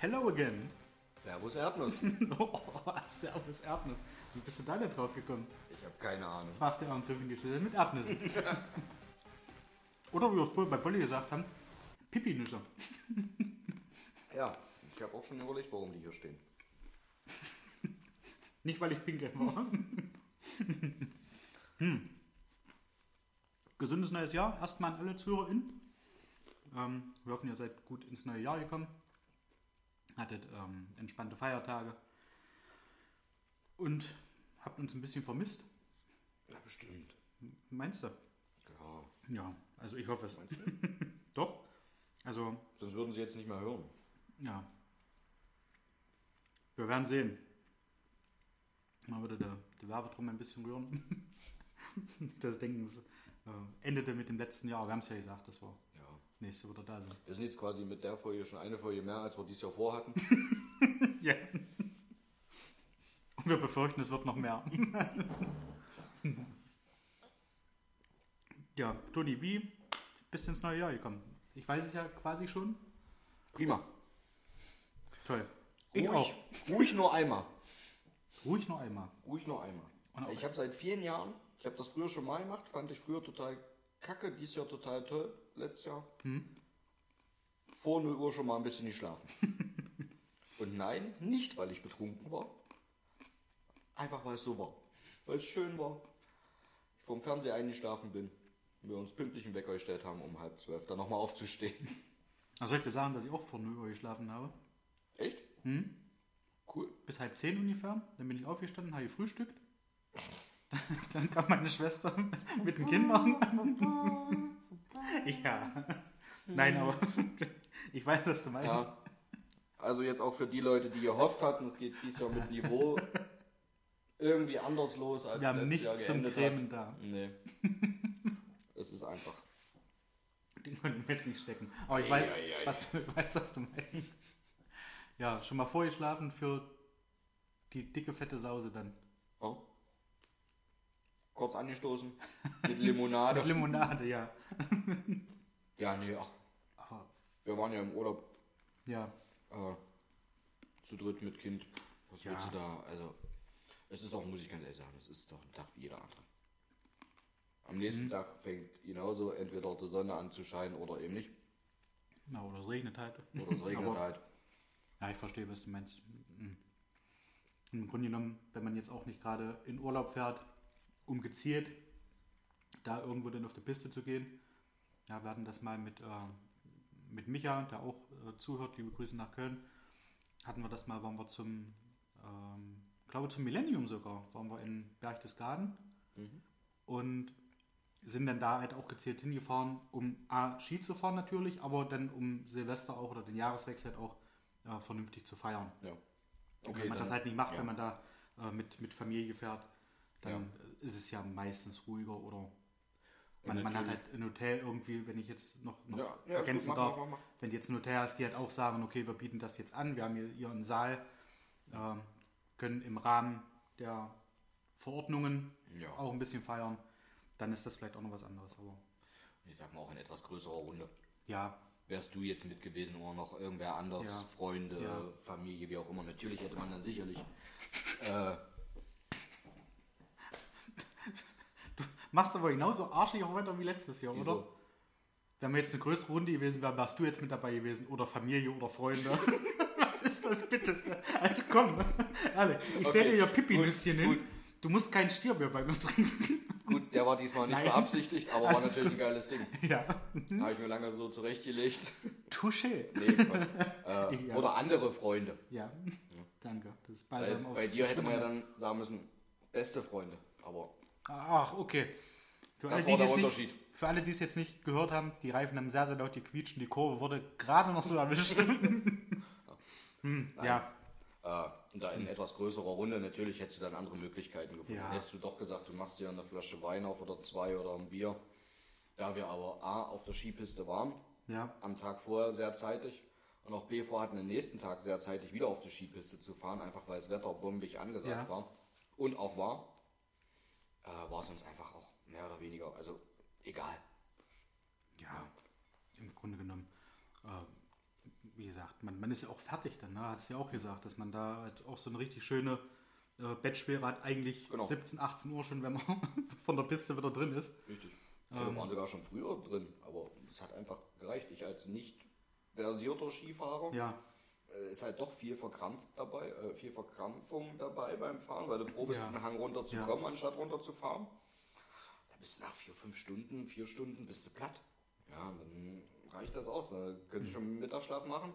Hello again. Servus Erdnuss. Oh, Servus Erdnuss. Wie bist du da denn drauf gekommen? Ich habe keine Ahnung. Frag der armen Pfiffengeschichte mit Erdnüssen. Oder wie wir es vorhin bei Polly gesagt haben, Pippi-Nüsse. Ja, ich habe auch schon überlegt, warum die hier stehen. Nicht, weil ich pinkeln war. Gesundes neues Jahr. Erstmal an alle ZuhörerInnen. Wir hoffen, ihr seid gut ins neue Jahr gekommen. Hattet entspannte Feiertage. Und habt uns ein bisschen vermisst. Ja, bestimmt. Meinst du? Ja. Ja, also ich hoffe es. Meinst du? Doch. Also, sonst würden sie jetzt nicht mehr hören. Ja. Wir werden sehen. Mal würde der Werbe drum ein bisschen rühren. Das Denken endete mit dem letzten Jahr. Wir haben es ja gesagt, das war nächste wird er da sein. Wir sind jetzt quasi mit der Folge schon eine Folge mehr, als wir dieses Jahr vorhatten. Ja. Und wir befürchten, es wird noch mehr. Ja, Toni, wie bist du ins neue Jahr gekommen? Ich weiß es ja quasi schon. Prima. Toll. Ich auch. Ruhig nur einmal. Ruhig nur einmal. Ruhig nur einmal. Ich habe seit vielen Jahren, ich habe das früher schon mal gemacht, fand ich früher total kacke, dieses Jahr total toll, letztes Jahr. Vor 0 Uhr schon mal ein bisschen nicht schlafen. Und nein, nicht weil ich betrunken war. Einfach weil es so war. Weil es schön war. Ich vom Fernseher eingeschlafen bin. Wir uns pünktlich einen Wecker gestellt haben, um 11:30, dann nochmal aufzustehen. Also soll ich dir sagen, dass ich auch vor 0 Uhr geschlafen habe? Echt? Hm? Cool. Bis 9:30 ungefähr. Dann bin ich aufgestanden, habe gefrühstückt. Dann kam meine Schwester mit den Kindern. Ja. Nein, aber ich weiß, was du meinst. Ja. Also jetzt auch für die Leute, die gehofft hatten, es geht dieses Jahr mit Niveau irgendwie anders los, als wir letztes Jahr geendet hat. Wir haben nichts zum Cremen da. Nee. Es ist einfach. Den konnten wir jetzt nicht stecken. Aber ich weiß, was du meinst. Ja, schon mal vorgeschlafen für die dicke, fette Sause dann. Oh. Kurz angestoßen. Mit Limonade. Mit Limonade, ja. Ja, nee, ach. Wir waren ja im Urlaub. Ja. Zu dritt mit Kind. Was willst du da? Also, es ist auch, muss ich ganz ehrlich sagen, es ist doch ein Tag wie jeder andere. Am nächsten Tag fängt genauso entweder die Sonne an zu scheinen oder eben nicht. Na, oder es regnet halt. Oder es regnet halt. Ja, ich verstehe, was du meinst. Im Grunde genommen, wenn man jetzt auch nicht gerade in Urlaub fährt, um gezielt da irgendwo dann auf die Piste zu gehen. Ja, wir hatten das mal mit Micha, der auch zuhört, liebe Grüße nach Köln. Hatten wir das mal, waren wir zum Millennium sogar, waren wir in Berchtesgaden und sind dann da halt auch gezielt hingefahren, um Ski zu fahren natürlich, aber dann um Silvester auch oder den Jahreswechsel halt auch vernünftig zu feiern. Ja. Okay, wenn man das halt nicht macht, wenn man da mit Familie fährt, dann ist es ja meistens ruhiger oder man hat halt ein Hotel irgendwie, wenn ich jetzt noch ergänzen darf, wenn du jetzt ein Hotel hast, die halt auch sagen, okay, wir bieten das jetzt an, wir haben hier einen Saal, können im Rahmen der Verordnungen auch ein bisschen feiern, dann ist das vielleicht auch noch was anderes. Aber ich sag mal auch in etwas größerer Runde. Ja. Wärst du jetzt mit gewesen oder noch irgendwer anders, Freunde, Familie, wie auch immer. Natürlich hätte man dann sicherlich... Du machst aber genauso arschig auch weiter wie letztes Jahr, wieso? Oder? Wenn wir jetzt eine größere Runde gewesen wären, wärst du jetzt mit dabei gewesen oder Familie oder Freunde. Was ist das bitte? Also komm, alle, ich stelle dir Pippi-Nüsschen hin. Gut. Du musst kein Stierbier bei mir trinken. Gut, der war diesmal nicht beabsichtigt, aber war natürlich ein geiles Ding. Ja. Habe ich mir lange so zurechtgelegt. Touché. Nee, oder andere Freunde. Ja, danke. Das ist bei dir hätte man ja dann sagen müssen, beste Freunde. Aber ach, okay. Das war der Unterschied. Für alle, die es jetzt nicht gehört haben, die Reifen haben sehr, sehr laut gequietscht und die Kurve wurde gerade noch so erwischt. Ja. Und da in etwas größerer Runde, natürlich hättest du dann andere Möglichkeiten gefunden. Ja. Hättest du doch gesagt, du machst dir eine Flasche Wein auf oder 2 oder ein Bier. Da wir aber A, auf der Skipiste waren, am Tag vorher sehr zeitig und auch B, vorhatten den nächsten Tag sehr zeitig wieder auf die Skipiste zu fahren, einfach weil das Wetter bombig angesagt war und auch war es uns einfach auch mehr oder weniger, also egal. Ja, im Grunde genommen. wie gesagt, man ist ja auch fertig dann, ne? Hat es ja auch gesagt, dass man da halt auch so eine richtig schöne Bettschwere hat, eigentlich genau. 17, 18 Uhr schon, wenn man von der Piste wieder drin ist. Richtig. Ja, wir waren sogar schon früher drin, aber es hat einfach gereicht. Ich als nicht versierter Skifahrer ist halt doch viel Verkrampfung dabei beim Fahren, weil du froh bist, einen Hang runter zu kommen, anstatt runter zu fahren. Da bist du nach 4 Stunden bist du platt. Ja, dann reicht das aus. Da könntest du schon Mittagsschlaf machen,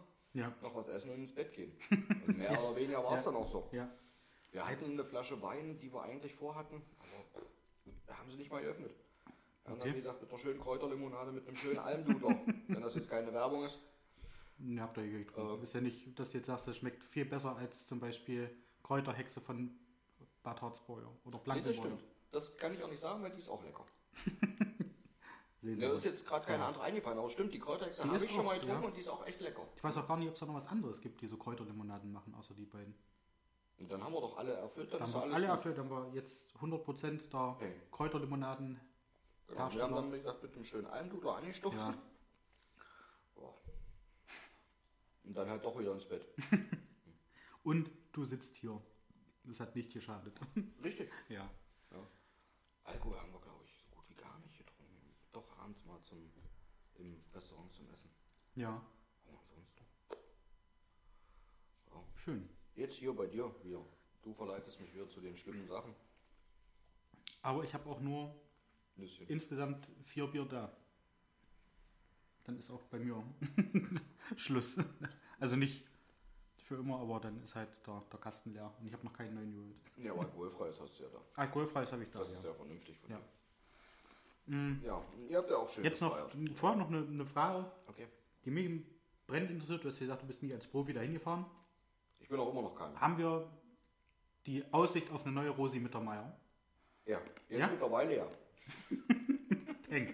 noch was essen und ins Bett gehen. Und mehr oder weniger war es dann auch so. Ja. Wir hatten eine Flasche Wein, die wir eigentlich vorhatten, aber wir haben sie nicht mal geöffnet. Ja, und dann haben wir gesagt, mit einer schönen Kräuterlimonade, mit einem schönen Almdudler, wenn das jetzt keine Werbung ist. Ne, habt ihr getrunken. Ist ja nicht, dass du jetzt sagst, das schmeckt viel besser als zum Beispiel Kräuterhexe von Bad Harzbäuer oder Blankenbäuer. Nee, das stimmt. Das kann ich auch nicht sagen, weil die ist auch lecker. Mir ist jetzt gerade keine andere eingefallen, aber stimmt, die Kräuterhexe habe ich schon mal getrunken und die ist auch echt lecker. Ich weiß auch gar nicht, ob es da noch was anderes gibt, die so Kräuterlimonaden machen, außer die beiden. Und dann haben wir doch alle erfüllt. Dann haben wir alle erfüllt, dann haben wir jetzt 100% der Kräuterlimonaden. Genau, wir haben dann mit einem schönen Almdudler angestoßen. Ja. Und dann halt doch wieder ins Bett. Und du sitzt hier. Das hat nicht geschadet. Richtig. Ja. Alkohol haben wir, glaube ich, so gut wie gar nicht getrunken. Doch abends mal im Restaurant zum Essen. Ja. Aber ansonsten. Ja. Schön. Jetzt hier bei dir wieder. Du verleitest mich wieder zu den schlimmen Sachen. Aber ich habe auch nur insgesamt 4 Bier da. Dann ist auch bei mir Schluss. Also nicht für immer, aber dann ist halt der Kasten leer. Und ich habe noch keinen neuen geholt. Ja, aber alkoholfreies hast du ja da. Alkoholfreies habe ich da, Das ist ja vernünftig von dir. Ja, ihr habt ja auch schön jetzt gefeiert. Noch vorher noch eine Frage, die mich brennend interessiert. Du hast gesagt, du bist nicht als Profi da hingefahren. Ich bin auch immer noch keiner. Haben wir die Aussicht auf eine neue Rosi Mittermeier? Ja, jetzt mittlerweile Peng.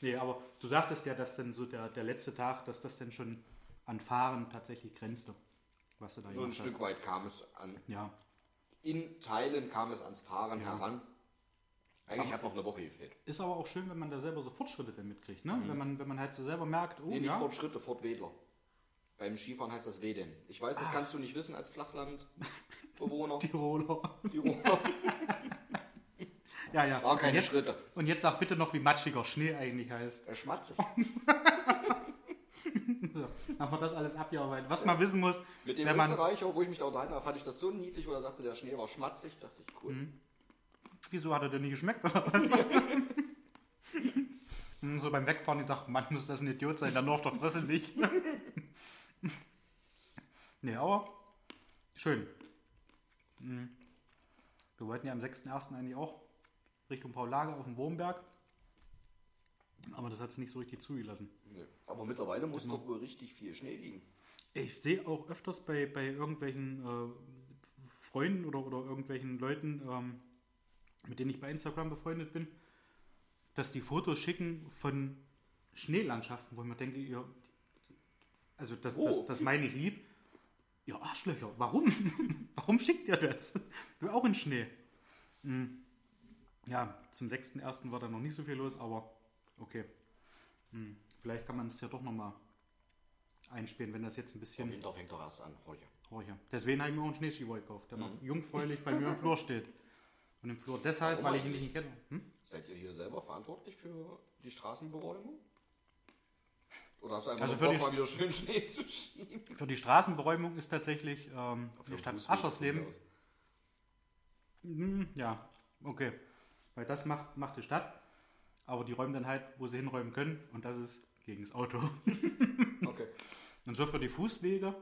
Nee, aber du sagtest ja, dass dann so der letzte Tag, dass das dann schon an Fahren tatsächlich grenzte, was du da so ein Stück weit kam es an. Ja. In Teilen kam es ans Fahren heran. Eigentlich hat noch eine Woche gefehlt. Ist aber auch schön, wenn man da selber so Fortschritte dann mitkriegt, ne? Wenn man halt so selber merkt, nicht Fortschritte, Fortwedler. Beim Skifahren heißt das Wedeln. Ich weiß, das kannst du nicht wissen als Flachlandbewohner. Tiroler. Ja. War keine Schritte. Und jetzt sag bitte noch, wie matschiger Schnee eigentlich heißt. Schmatzig. So, haben wir das alles abgearbeitet. Was man wissen muss. Mit dem Österreicher, wo ich mich da unterhalten habe, fand ich das so niedlich, wo er sagte, der Schnee war schmatzig. Dachte ich, cool. Mhm. Wieso hat er denn nicht geschmeckt? Oder was? So beim Wegfahren, ich dachte, Mann, muss das ein Idiot sein, dann nur auf der Fresse nicht. Nee, aber schön. Mhm. Wir wollten ja am 6.1. eigentlich auch Richtung Paul-Lage auf den Wurmberg. Aber das hat es nicht so richtig zugelassen. Nee. Aber mittlerweile muss doch wohl richtig viel Schnee liegen. Ich sehe auch öfters bei irgendwelchen Freunden oder irgendwelchen Leuten, mit denen ich bei Instagram befreundet bin, dass die Fotos schicken von Schneelandschaften, wo ich mir denke, das meine ich lieb. Ja, Arschlöcher, warum? Warum schickt ihr das? Ich will auch in Schnee. Mhm. Ja, zum 6.1. war da noch nicht so viel los, aber okay. Mhm. Vielleicht kann man es ja doch nochmal einspielen, wenn das jetzt ein bisschen... Der Winter fängt doch erst an, Horche. Deswegen habe ich mir auch einen Schneeski-Woll gekauft, der noch jungfräulich bei mir im Flur steht. Und im Flur deshalb, weil ich ihn nicht kenne. Seid ihr hier selber verantwortlich für die Straßenberäumung? Oder hast du einfach mal wieder schön Schnee zu schieben? Für die Straßenberäumung ist tatsächlich die Stadt Aschersleben. Ja, okay. Weil das macht die Stadt. Aber die räumen dann halt, wo sie hinräumen können. Und das ist gegen das Auto. Okay. Und so für die Fußwege.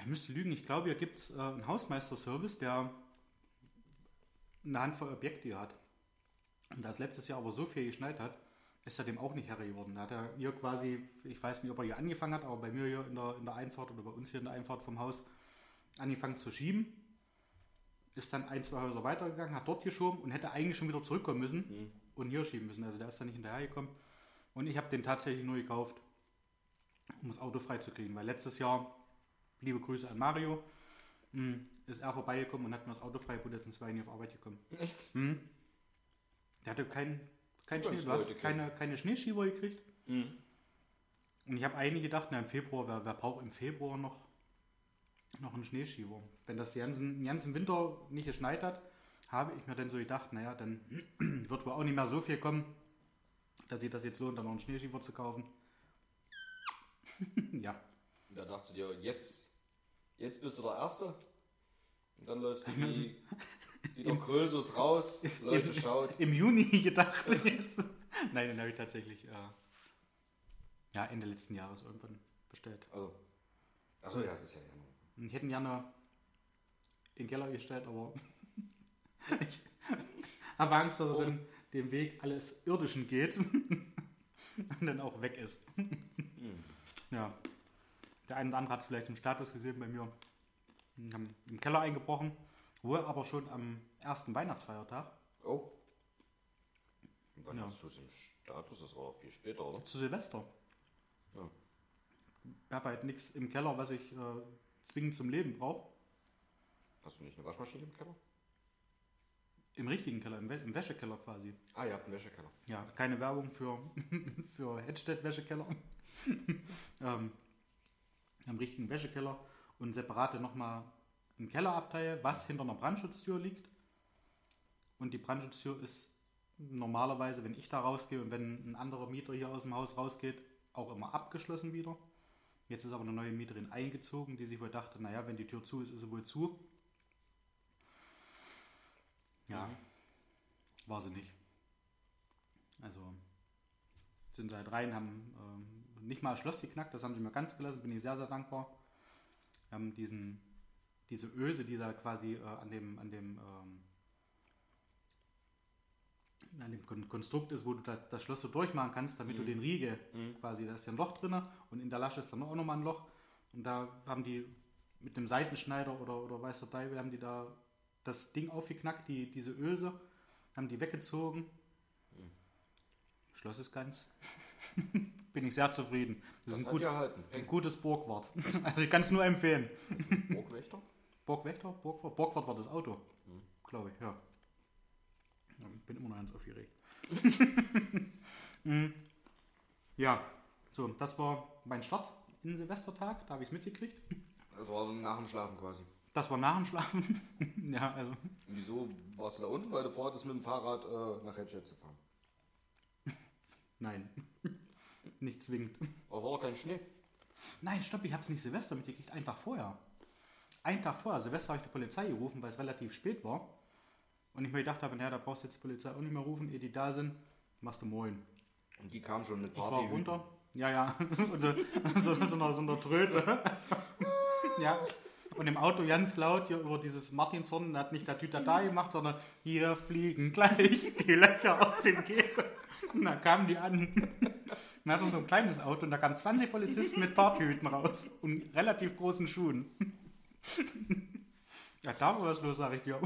Ich müsste lügen. Ich glaube, hier gibt es einen Hausmeisterservice, der eine Handvoll Objekte hier hat. Und da es letztes Jahr aber so viel geschneit hat, ist er dem auch nicht Herr geworden. Da hat er hier quasi, ich weiß nicht, ob er hier angefangen hat, aber bei mir hier in der Einfahrt oder bei uns hier in der Einfahrt vom Haus angefangen zu schieben. Ist dann 1, 2 Häuser weitergegangen, hat dort geschoben und hätte eigentlich schon wieder zurückkommen müssen und hier schieben müssen. Also der ist dann nicht hinterhergekommen. Und ich habe den tatsächlich nur gekauft, um das Auto freizukriegen. Weil letztes Jahr, liebe Grüße an Mario, ist er vorbeigekommen und hat mir das Auto freigebuddelt, sonst wäre ich nie auf Arbeit gekommen. Echt? Der hatte keinen Schneeski, keine Schneeschieber gekriegt. Mhm. Und ich habe eigentlich gedacht, na, im Februar, wer braucht im Februar noch einen Schneeschieber? Wenn das den ganzen Winter nicht geschneit hat, habe ich mir dann so gedacht, naja, dann wird wohl auch nicht mehr so viel kommen, dass sich das jetzt lohnt, dann noch einen Schneeschieber zu kaufen. Ja. Da dachte ich dir, jetzt bist du der Erste. Und dann läufst du wie der Krösus raus, Leute schaut. Im Juni gedacht jetzt. Nein, den habe ich tatsächlich Ende letzten Jahres irgendwann bestellt. Also. Achso, ja, das ist ja Januar. Ich hätte ihn gerne in den Keller gestellt, aber ich habe Angst, dass er dann den Weg alles Irdischen geht und dann auch weg ist. Mhm. Ja. Der eine oder andere hat es vielleicht im Status gesehen bei mir. Wir haben im Keller eingebrochen, wohl aber schon am ersten Weihnachtsfeiertag. Oh. Wann hast du es im Status? Das war auch viel später, oder? Zu Silvester. Ja. Ich habe halt nichts im Keller, was ich zwingend zum Leben brauche. Hast du nicht eine Waschmaschine im Keller? Im richtigen Keller, im Wäschekeller quasi. Ah, ihr habt einen Wäschekeller. Ja, keine Werbung für Hettstedt Wäschekeller. Im richtigen Wäschekeller und separate nochmal einen Kellerabteil, was hinter einer Brandschutztür liegt. Und die Brandschutztür ist normalerweise, wenn ich da rausgehe und wenn ein anderer Mieter hier aus dem Haus rausgeht, auch immer abgeschlossen wieder. Jetzt ist aber eine neue Mieterin eingezogen, die sich wohl dachte, naja, wenn die Tür zu ist, ist sie wohl zu. Ja, war sie nicht. Also sind sie halt rein, haben nicht mal das Schloss geknackt, das haben sie mir ganz gelassen, bin ich sehr, sehr dankbar. Wir haben diese Öse, die da quasi an dem Konstrukt ist, wo du das Schloss so durchmachen kannst, damit du den Riegel quasi, da ist ja ein Loch drin und in der Lasche ist dann auch nochmal ein Loch. Und da haben die mit einem Seitenschneider oder weiß der Teufel, haben die da das Ding aufgeknackt, diese Öse, haben die weggezogen. Mhm. Schloss ist ganz. Bin ich sehr zufrieden. Das ist ein gutes Burgwart. Also ich kann es nur empfehlen. Burgwächter? Burgwart war das Auto, glaube ich, ja. Ich bin immer noch ganz aufgeregt. Ja, so, das war mein Start in den Silvestertag, da habe ich es mitgekriegt. Das war nach dem Schlafen quasi. Das war nach dem Schlafen. Ja, also. Und wieso warst du da unten? Weil du vorhattest, mit dem Fahrrad nach Rätschitz zu fahren. Nein. Nicht zwingend. Aber war doch kein Schnee. Nein, stopp, ich hab's nicht Silvester mitgekriegt. Einen Tag vorher. Silvester habe ich die Polizei gerufen, weil es relativ spät war. Und ich mir gedacht habe, naja, da brauchst du jetzt die Polizei auch nicht mehr rufen, ehe die da sind, machst du Moin. Und die kamen schon mit Party. Ich war runter. Ja. so einer Tröte. Ja. Und im Auto ganz laut hier über dieses Martinshorn, der hat nicht der Tütata gemacht, sondern hier fliegen gleich die Löcher aus dem Käse. Und da kamen die an. Dann hatten wir so ein kleines Auto und da kamen 20 Polizisten mit Partyhüten raus und relativ großen Schuhen. Ja, da war was los, sag ich dir.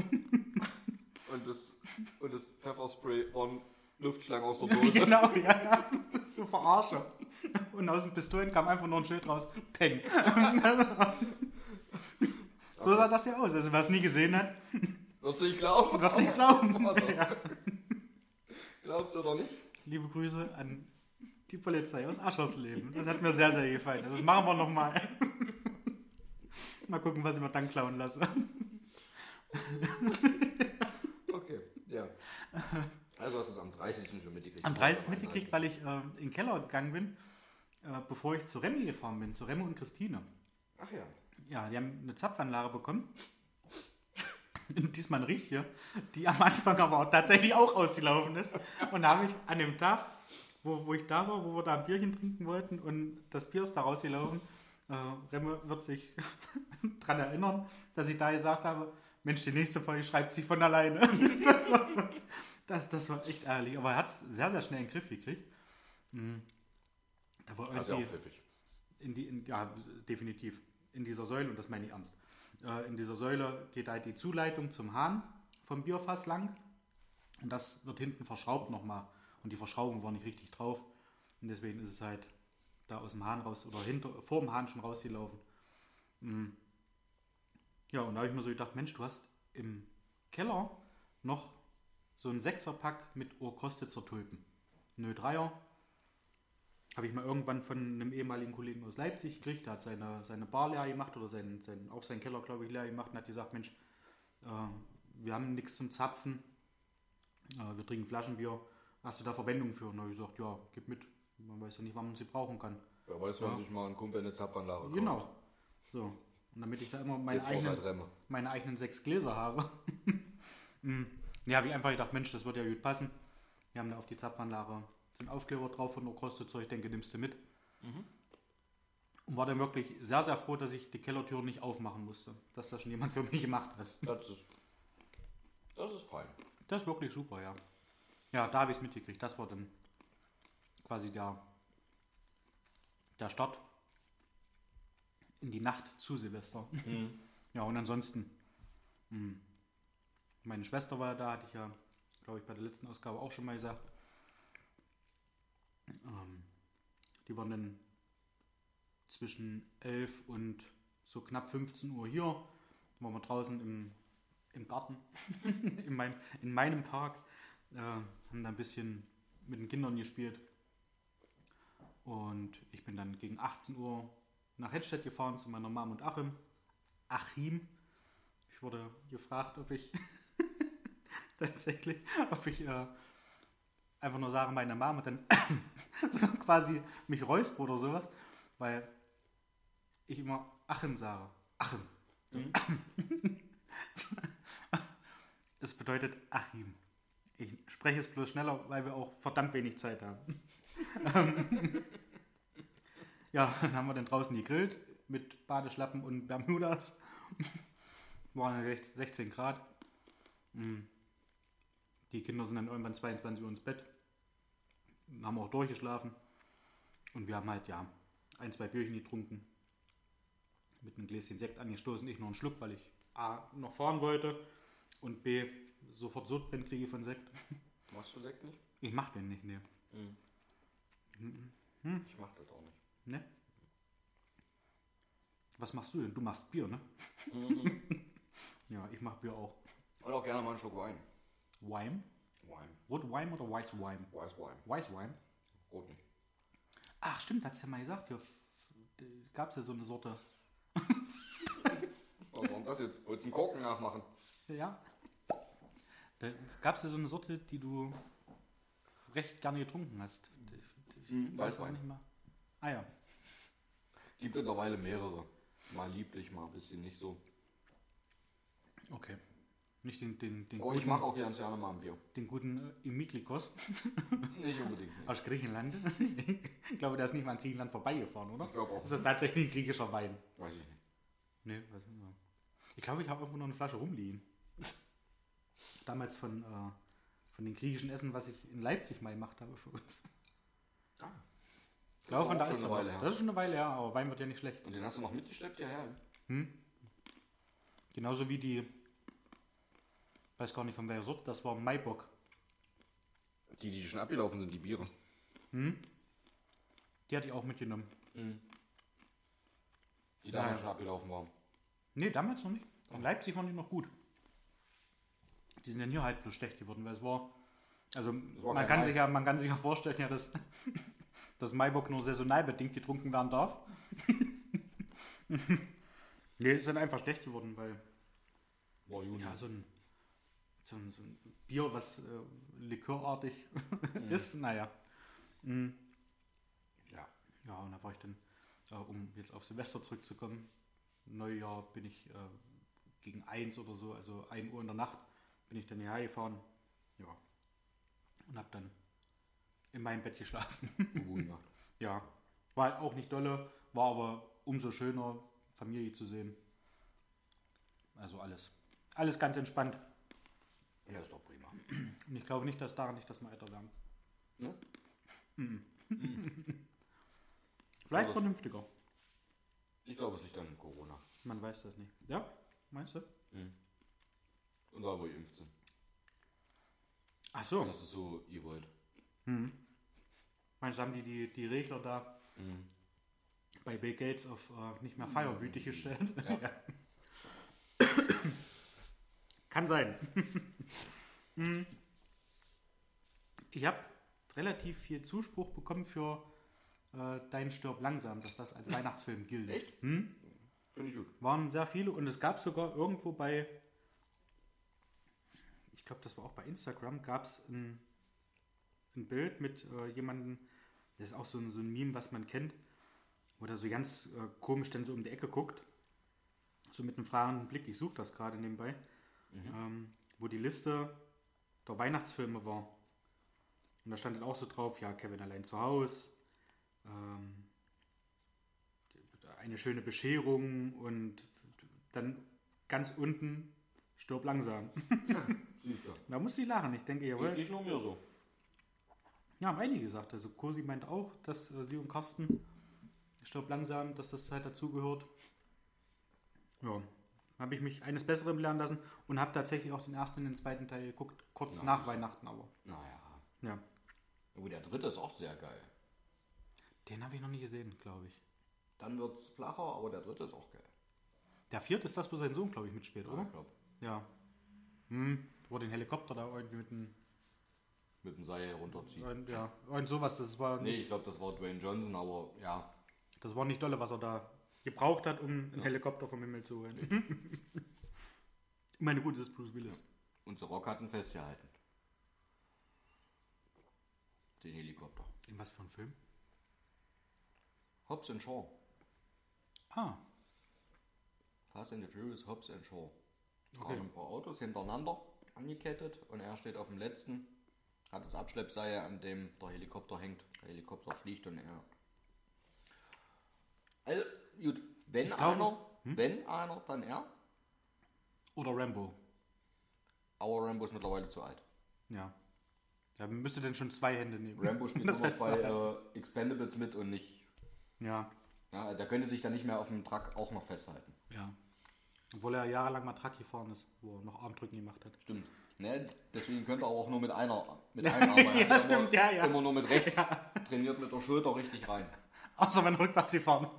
Und das Pfefferspray und Luftschlange aus der Dose. Genau, ja. So verarsche. Und aus den Pistolen kam einfach nur ein Schild raus. Peng. So sah das ja aus. Also wer es nie gesehen hat. Würdest du nicht glauben? Ja. Glaubst du oder nicht? Liebe Grüße an die Polizei aus Aschersleben. Das hat mir sehr, sehr gefallen. Das machen wir nochmal. Mal gucken, was ich mir dann klauen lasse. Okay, ja. Also hast du es am 30. schon mitgekriegt? Am 30. mitgekriegt, weil ich in den Keller gegangen bin, bevor ich zu Remy gefahren bin. Zu Remy und Christine. Ach ja. Ja, die haben eine Zapfanlage bekommen. Diesmal eine richtige, die am Anfang aber tatsächlich auch ausgelaufen ist. Und da habe ich an dem Tag, wo ich da war, wo wir da ein Bierchen trinken wollten und das Bier ist da rausgelaufen, Remme wird sich daran erinnern, dass ich da gesagt habe, Mensch, die nächste Folge schreibt sich von alleine. Das war echt ehrlich. Aber er hat es sehr, sehr schnell in den Griff gekriegt. Da war also auch pfiffig. Ja, definitiv. In dieser Säule, und das meine ich ernst, in dieser Säule geht halt die Zuleitung zum Hahn vom Bierfass lang und das wird hinten verschraubt nochmal und die Verschraubung war nicht richtig drauf und deswegen ist es halt da aus dem Hahn raus oder vor dem Hahn schon rausgelaufen. Ja, und da habe ich mir so gedacht, Mensch, du hast im Keller noch so ein 6er-Pack mit Urkostitzer Tulpen. Nö, 3er. Habe ich mal irgendwann von einem ehemaligen Kollegen aus Leipzig gekriegt, der hat seine Bar leer gemacht oder seinen Keller, glaube ich, leer gemacht und hat gesagt, Mensch, wir haben nichts zum Zapfen, wir trinken Flaschenbier, hast du da Verwendung für? Und da habe ich gesagt, ja, gib mit, man weiß ja nicht, wann man sie brauchen kann. Da weiß man sich mal einen Kumpel eine Zapfanlage kauft. Genau, so. Und damit ich da immer meine eigenen 6 Gläser habe. Ja, habe ich einfach gedacht, Mensch, das wird ja gut passen. Wir haben da auf die Zapfanlage sind Aufkleber drauf von Urkostitzer, ich denke, nimmst du mit. Mhm. Und war dann wirklich sehr, sehr froh, dass ich die Kellertür nicht aufmachen musste. Dass das schon jemand für mich gemacht hat. Das ist fein. Das ist wirklich super, ja. Ja, da habe ich es mitgekriegt. Das war dann quasi der Start in die Nacht zu Silvester. Mhm. Ja, und ansonsten, meine Schwester war ja da, hatte ich ja, glaube ich, bei der letzten Ausgabe auch schon mal gesagt. Die waren dann zwischen 11 und so knapp 15 Uhr hier. Dann waren wir draußen im Garten, in meinem Park. Haben da ein bisschen mit den Kindern gespielt. Und ich bin dann gegen 18 Uhr nach Hettstedt gefahren zu meiner Mom und Achim. Ich wurde gefragt, ob ich einfach nur sage, meine Mom und dann so quasi mich räusper oder sowas, weil ich immer Achim sage. Achim. Mhm. Es bedeutet Achim. Ich spreche es bloß schneller, weil wir auch verdammt wenig Zeit haben. Ja, dann haben wir dann draußen gegrillt mit Badeschlappen und Bermudas. Waren 16 Grad. Die Kinder sind dann irgendwann 22 Uhr ins Bett. Haben auch durchgeschlafen. Und wir haben halt, ja, 1-2 Bierchen getrunken. Mit einem Gläschen Sekt angestoßen. Ich nur einen Schluck, weil ich A, noch fahren wollte. Und B, sofort Sodbrennen kriege von Sekt. Machst du Sekt nicht? Ich mach den nicht, ne. Mhm. Ich mach das auch nicht. Ne? Was machst du denn? Du machst Bier, ne? Mhm. Ja, ich mach Bier auch. Oder auch gerne mal einen Schluck Wein. Wein. Rot Wein oder Weiß Wein? Weiß Wein. Rot nicht. Ach stimmt, hat's ja mal gesagt. Hier gab's ja so eine Sorte. Was war denn das jetzt? Wolltest du einen Korken nachmachen? Ja. Da gab's ja so eine Sorte, die du recht gerne getrunken hast. Ich weiß auch nicht mal. Ah ja. Gibt mittlerweile mehrere. Mal lieblich, mal ein bisschen nicht so. Okay. Nicht den guten, ich mache auch ganz gerne mal ein Bier. Den guten Imiklikos. Nicht unbedingt. Nicht. Aus Griechenland. Ich glaube, der ist nicht mal an Griechenland vorbeigefahren, oder? Ich glaube auch. Ist das tatsächlich ein griechischer Wein? Weiß ich nicht. Nee, weiß ich nicht. Ich glaube, ich habe irgendwo noch eine Flasche rumliegen. Damals von den griechischen Essen, was ich in Leipzig mal gemacht habe für uns. Ah. Ich glaube, da ist eine Weile her. Das ist schon eine Weile her, aber Wein wird ja nicht schlecht. Und den hast du noch mitgeschleppt, ja, ja. Genauso wie ich weiß gar nicht von welcher Sorte, das war Maibock. Die schon abgelaufen sind, die Biere. Die hatte ich auch mitgenommen. Die damals schon abgelaufen waren. Nee, damals noch nicht. In Leipzig waren die noch gut. Die sind dann hier halt bloß schlecht geworden, weil es war. Also man kann sich ja vorstellen, ja, dass Maibock nur saisonal bedingt getrunken werden darf. Nee, ist dann einfach schlecht geworden, weil. War Juni. Ja, so ein Bier, was likörartig ist, naja. Ja. Ja, und da war ich dann, um jetzt auf Silvester zurückzukommen, Neujahr bin ich gegen 1 oder so, also 1 Uhr in der Nacht, bin ich dann hierher gefahren. Ja. Und hab dann in meinem Bett geschlafen. Ja. War halt auch nicht dolle, war aber umso schöner, Familie zu sehen. Also alles. Alles ganz entspannt. Ja, ist doch prima. Und ich glaube nicht, dass daran nicht, dass wir älter werden. Ne? Vielleicht also, vernünftiger. Ich glaube, es liegt an Corona. Man weiß das nicht. Ja? Meinst du? Und da, wo ihr impft sind. Ach so. Das ist so, ihr wollt. Meinst du, haben die Regler da bei Bill Gates auf nicht mehr feierwütig gestellt? Ja. Ja. Kann sein. Ich habe relativ viel Zuspruch bekommen für Dein stirb langsam, dass das als Weihnachtsfilm gilt. Echt? Hm? Finde ich gut. Waren sehr viele und es gab sogar irgendwo bei, ich glaube, das war auch bei Instagram, gab es ein Bild mit jemandem, das ist auch so ein Meme, was man kennt, wo der so ganz komisch dann so um die Ecke guckt, so mit einem fragenden Blick, ich suche das gerade nebenbei, wo die Liste der Weihnachtsfilme war. Und da stand dann auch so drauf, ja, Kevin allein zu Hause, eine schöne Bescherung und dann ganz unten stirb langsam. Ja, sicher. Da muss ich lachen, ich denke, jawohl. Ich nur mir so. Ja, haben einige gesagt, also Cosi meint auch, dass sie und Carsten stirb langsam, dass das halt dazugehört. Ja, habe ich mich eines Besseren lernen lassen und habe tatsächlich auch den ersten und den zweiten Teil geguckt, kurz nach Weihnachten aber. Naja. Ja. Oh, der dritte ist auch sehr geil. Den habe ich noch nie gesehen, glaube ich. Dann wird es flacher, aber der dritte ist auch geil. Der vierte ist das, wo sein Sohn, glaube ich, mitspielt, oder? Ja. Wo den Helikopter da irgendwie mit dem Seil runterzieht. Ja, und sowas. Das war nicht, ich glaube, das war Dwayne Johnson, aber ja. Das war nicht dolle, was er da gebraucht hat, um einen Helikopter vom Himmel zu holen. Ich meine, gut, das ist Bruce Willis. Ja. Und The Rock hat ihn festgehalten. Den Helikopter. In was für einem Film? Hobbs and Shaw. Ah. Fast in the Furious, Hobbs and Shaw. Okay. Ein paar Autos hintereinander angekettet und er steht auf dem letzten, hat das Abschleppseil, an dem der Helikopter hängt. Der Helikopter fliegt und er... Also, gut, wenn einer, dann er. Oder Rambo. Aber Rambo ist mittlerweile zu alt. Ja. Da müsste denn schon zwei Hände nehmen. Rambo spielt immer bei Expendables mit und nicht... Ja, der könnte sich dann nicht mehr auf dem Truck auch noch festhalten. Ja. Obwohl er jahrelang mal Truck gefahren ist, wo er noch Armdrücken gemacht hat. Stimmt. Ne, deswegen könnte er auch nur mit einer arbeiten. Ja, stimmt, immer nur mit rechts trainiert mit der Schulter richtig rein. Außer wenn rückwärts gefahren.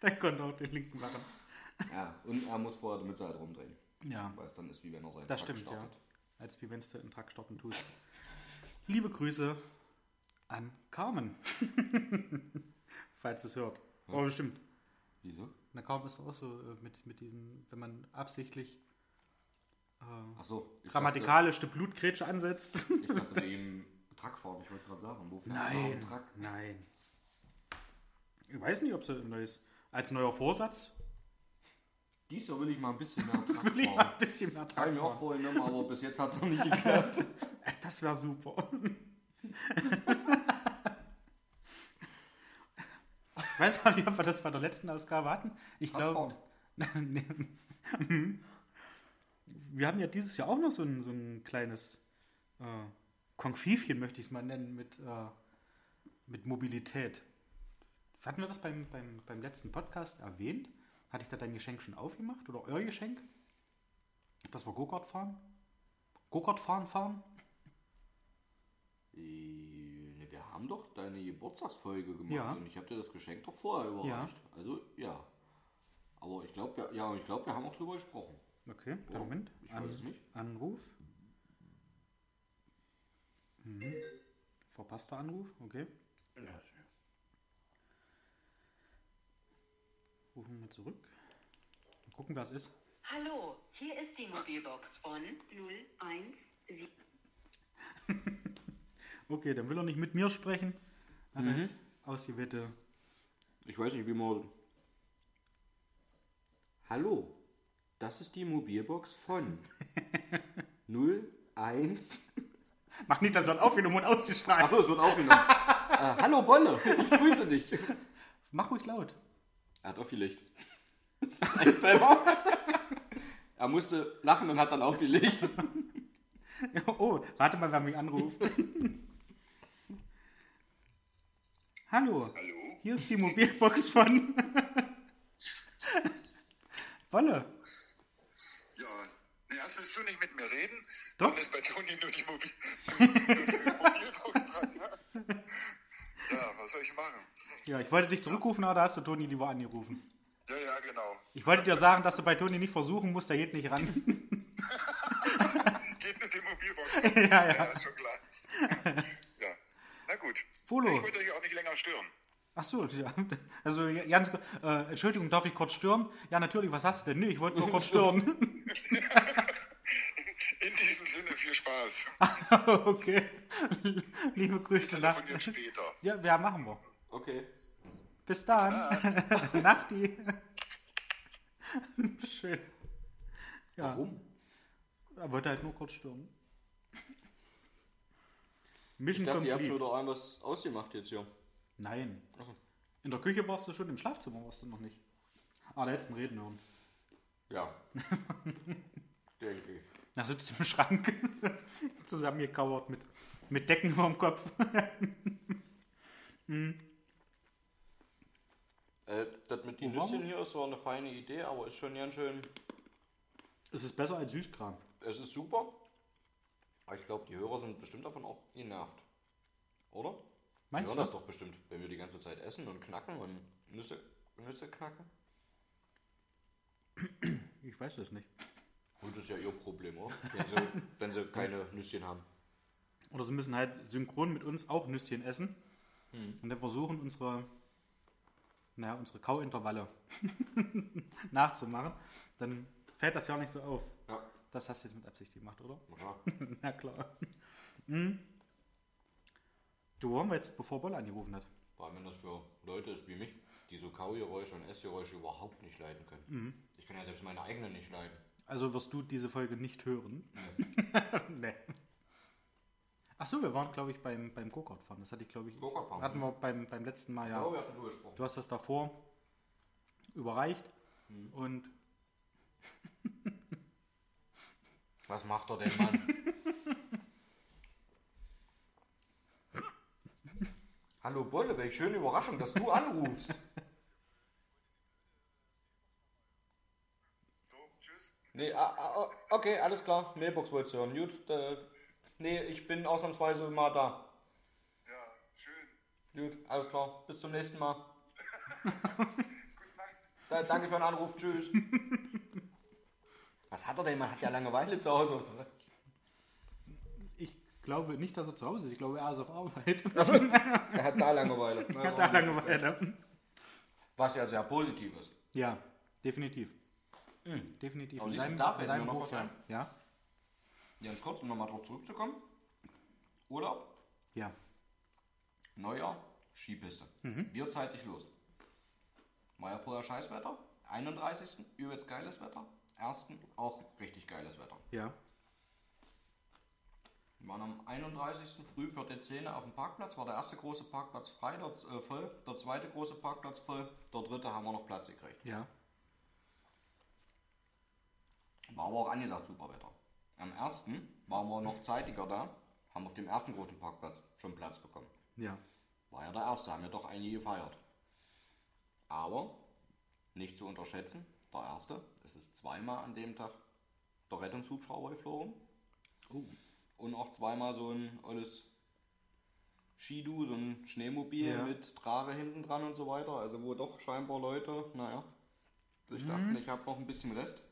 Dann konnte er auch den linken machen. Ja, und er muss vorher mit Seite rumdrehen. Ja. Weil es dann ist, wie wenn er seinen Truck startet. Das stimmt, ja. Als wie wenn du einen Truck starten tust. Liebe Grüße an Carmen. Falls es hört. Ja. Aber bestimmt. Wieso? Na, Carmen ist auch so mit diesen, wenn man absichtlich grammatikalische Blutgrätsche ansetzt. Ich dachte eben Truckfahren, ich wollte gerade sagen. Wofür? Nein, Truck? Nein. Ich weiß nicht, ob es ein neues, als neuer Vorsatz. Dies Jahr will ich mal ein bisschen mehr Truck fahren. Kann ich mir auch vorhin, aber bis jetzt hat es noch nicht geklappt. Das wäre super. Weißt du nicht, ob wir das bei der letzten Ausgabe hatten? Ich glaube, wir haben ja dieses Jahr auch noch so ein kleines Konfifchen, möchte ich es mal nennen, mit Mobilität. Hatten wir das beim letzten Podcast erwähnt? Hatte ich da dein Geschenk schon aufgemacht? Oder euer Geschenk? Das war Go-Kart fahren? Go-Kart fahren? Wir haben doch deine Geburtstagsfolge gemacht und ich habe dir das Geschenk doch vorher überreicht. Ja. Also, ja. Aber ich glaube, wir haben auch drüber gesprochen. Okay, oh, Moment. Ich weiß es nicht. Anruf. Verpasster Anruf, okay. Ja. Rufen wir zurück. Mal gucken, wer es ist. Hallo, hier ist die Mobilbox von 017. Okay, dann will er nicht mit mir sprechen. Aus die Wette. Ich weiß nicht, wie man... Hallo, das ist die Mobilbox von 01... Mach nicht, das wird aufgenommen und ausgestrahlt. Achso, es wird aufgenommen. Hallo Bolle, ich grüße dich. Mach ruhig laut. Er hat aufgelegt. Das ist ein Fehler. Er musste lachen und hat dann aufgelegt. Oh, rate mal, wer mich anruft. Hallo, hier ist die Mobilbox von Wolle. Ja, erst willst du nicht mit mir reden. Doch. Dann ist bei Toni nur die Mobilbox dran. Ne? Ja, was soll ich machen? Ja, ich wollte dich zurückrufen, aber da hast du Toni lieber angerufen. Ja, genau. Ich wollte dir sagen, dass du bei Toni nicht versuchen musst, der geht nicht ran. Geht mit dem Mobilbox. Ja, ist schon klar. Ja. Na gut. Polo. Ich wollte euch auch nicht länger stören. Ach so, ja. Also Jan, Entschuldigung, darf ich kurz stören? Ja, natürlich, was hast du denn? Nee, ich wollte nur kurz stören. In diesem Sinne, viel Spaß. Okay. Liebe Grüße. Telefonieren später. Ja, ja, machen wir. Okay. Bis dann. Nachti. Schön. Ja. Warum? Er wollte halt nur kurz stürmen. Mission complete. Ich dachte, ihr habt schon da irgendwas ausgemacht jetzt hier. Nein. Achso. In der Küche warst du schon, im Schlafzimmer warst du noch nicht. Ah, da hättest du einen Reden hören. Ja. Denke ich. Da sitzt du im Schrank. Zusammengekauert mit Decken über dem Kopf. Hm. Das mit den Nüsschen hier ist zwar eine feine Idee, aber ist schon ganz schön... Es ist besser als Süßkram. Es ist super. Aber ich glaube, die Hörer sind bestimmt davon auch genervt. Oder? Meinst du? Wir hören das doch bestimmt, wenn wir die ganze Zeit essen und knacken und Nüsse knacken. Ich weiß es nicht. Und das ist ja ihr Problem, oder? Wenn sie keine Nüsschen haben. Oder sie müssen halt synchron mit uns auch Nüsschen essen. Hm. Und dann versuchen unsere Kauintervalle nachzumachen, dann fällt das ja nicht so auf. Ja. Das hast du jetzt mit Absicht gemacht, oder? Ja. Na klar. Hm. Du, warum jetzt, bevor Bolle angerufen hat? Weil mir das für Leute ist wie mich, die so Kaugeräusche und Essgeräusche überhaupt nicht leiden können. Mhm. Ich kann ja selbst meine eigenen nicht leiden. Also wirst du diese Folge nicht hören? Nee. Ach so, wir waren, glaube ich, beim Go-Kart-Fahren. Das hatte ich, glaube ich, hatten wir beim letzten Mal, ja. Wir hatten durchgesprochen. Du hast das davor überreicht und... Was macht er denn, Mann? Hallo Bolle, welche schöne Überraschung, dass du anrufst. So, tschüss. Nee, okay, alles klar. Mailbox wolltest du hören, gut. Nee, ich bin ausnahmsweise mal da. Ja, schön. Gut, alles klar. Bis zum nächsten Mal. Guten Nacht. Danke für den Anruf. Tschüss. Was hat er denn? Man hat ja Langeweile zu Hause. Ich glaube nicht, dass er zu Hause ist. Ich glaube, er ist auf Arbeit. Also, er hat da Langeweile. Er hat da Langeweile. Was ja sehr positiv ist. Ja, definitiv. Mhm. Definitiv. Aber diesem darf er noch was sein. Ja. Ganz kurz, um nochmal drauf zurückzukommen. Urlaub. Ja. Neujahr, Skipiste. Mhm. Wir zeitig los. War ja vorher Scheißwetter. 31. übelst geiles Wetter. 1. auch richtig geiles Wetter. Ja. Wir waren am 31. früh für die 10. auf dem Parkplatz. War der erste große Parkplatz frei, voll. Der zweite große Parkplatz voll. Der dritte haben wir noch Platz gekriegt. Ja. War aber auch angesagt super Wetter. Am 1. waren wir noch zeitiger da, haben auf dem ersten großen Parkplatz schon Platz bekommen. Ja. War ja der erste, haben ja doch einige gefeiert. Aber, nicht zu unterschätzen, der erste, es ist zweimal an dem Tag der Rettungshubschrauber geflogen. Und auch zweimal so ein alles Skidu, so ein Schneemobil mit Trare hinten dran und so weiter. Also wo doch scheinbar Leute, sich dachten, ich habe noch ein bisschen Rest.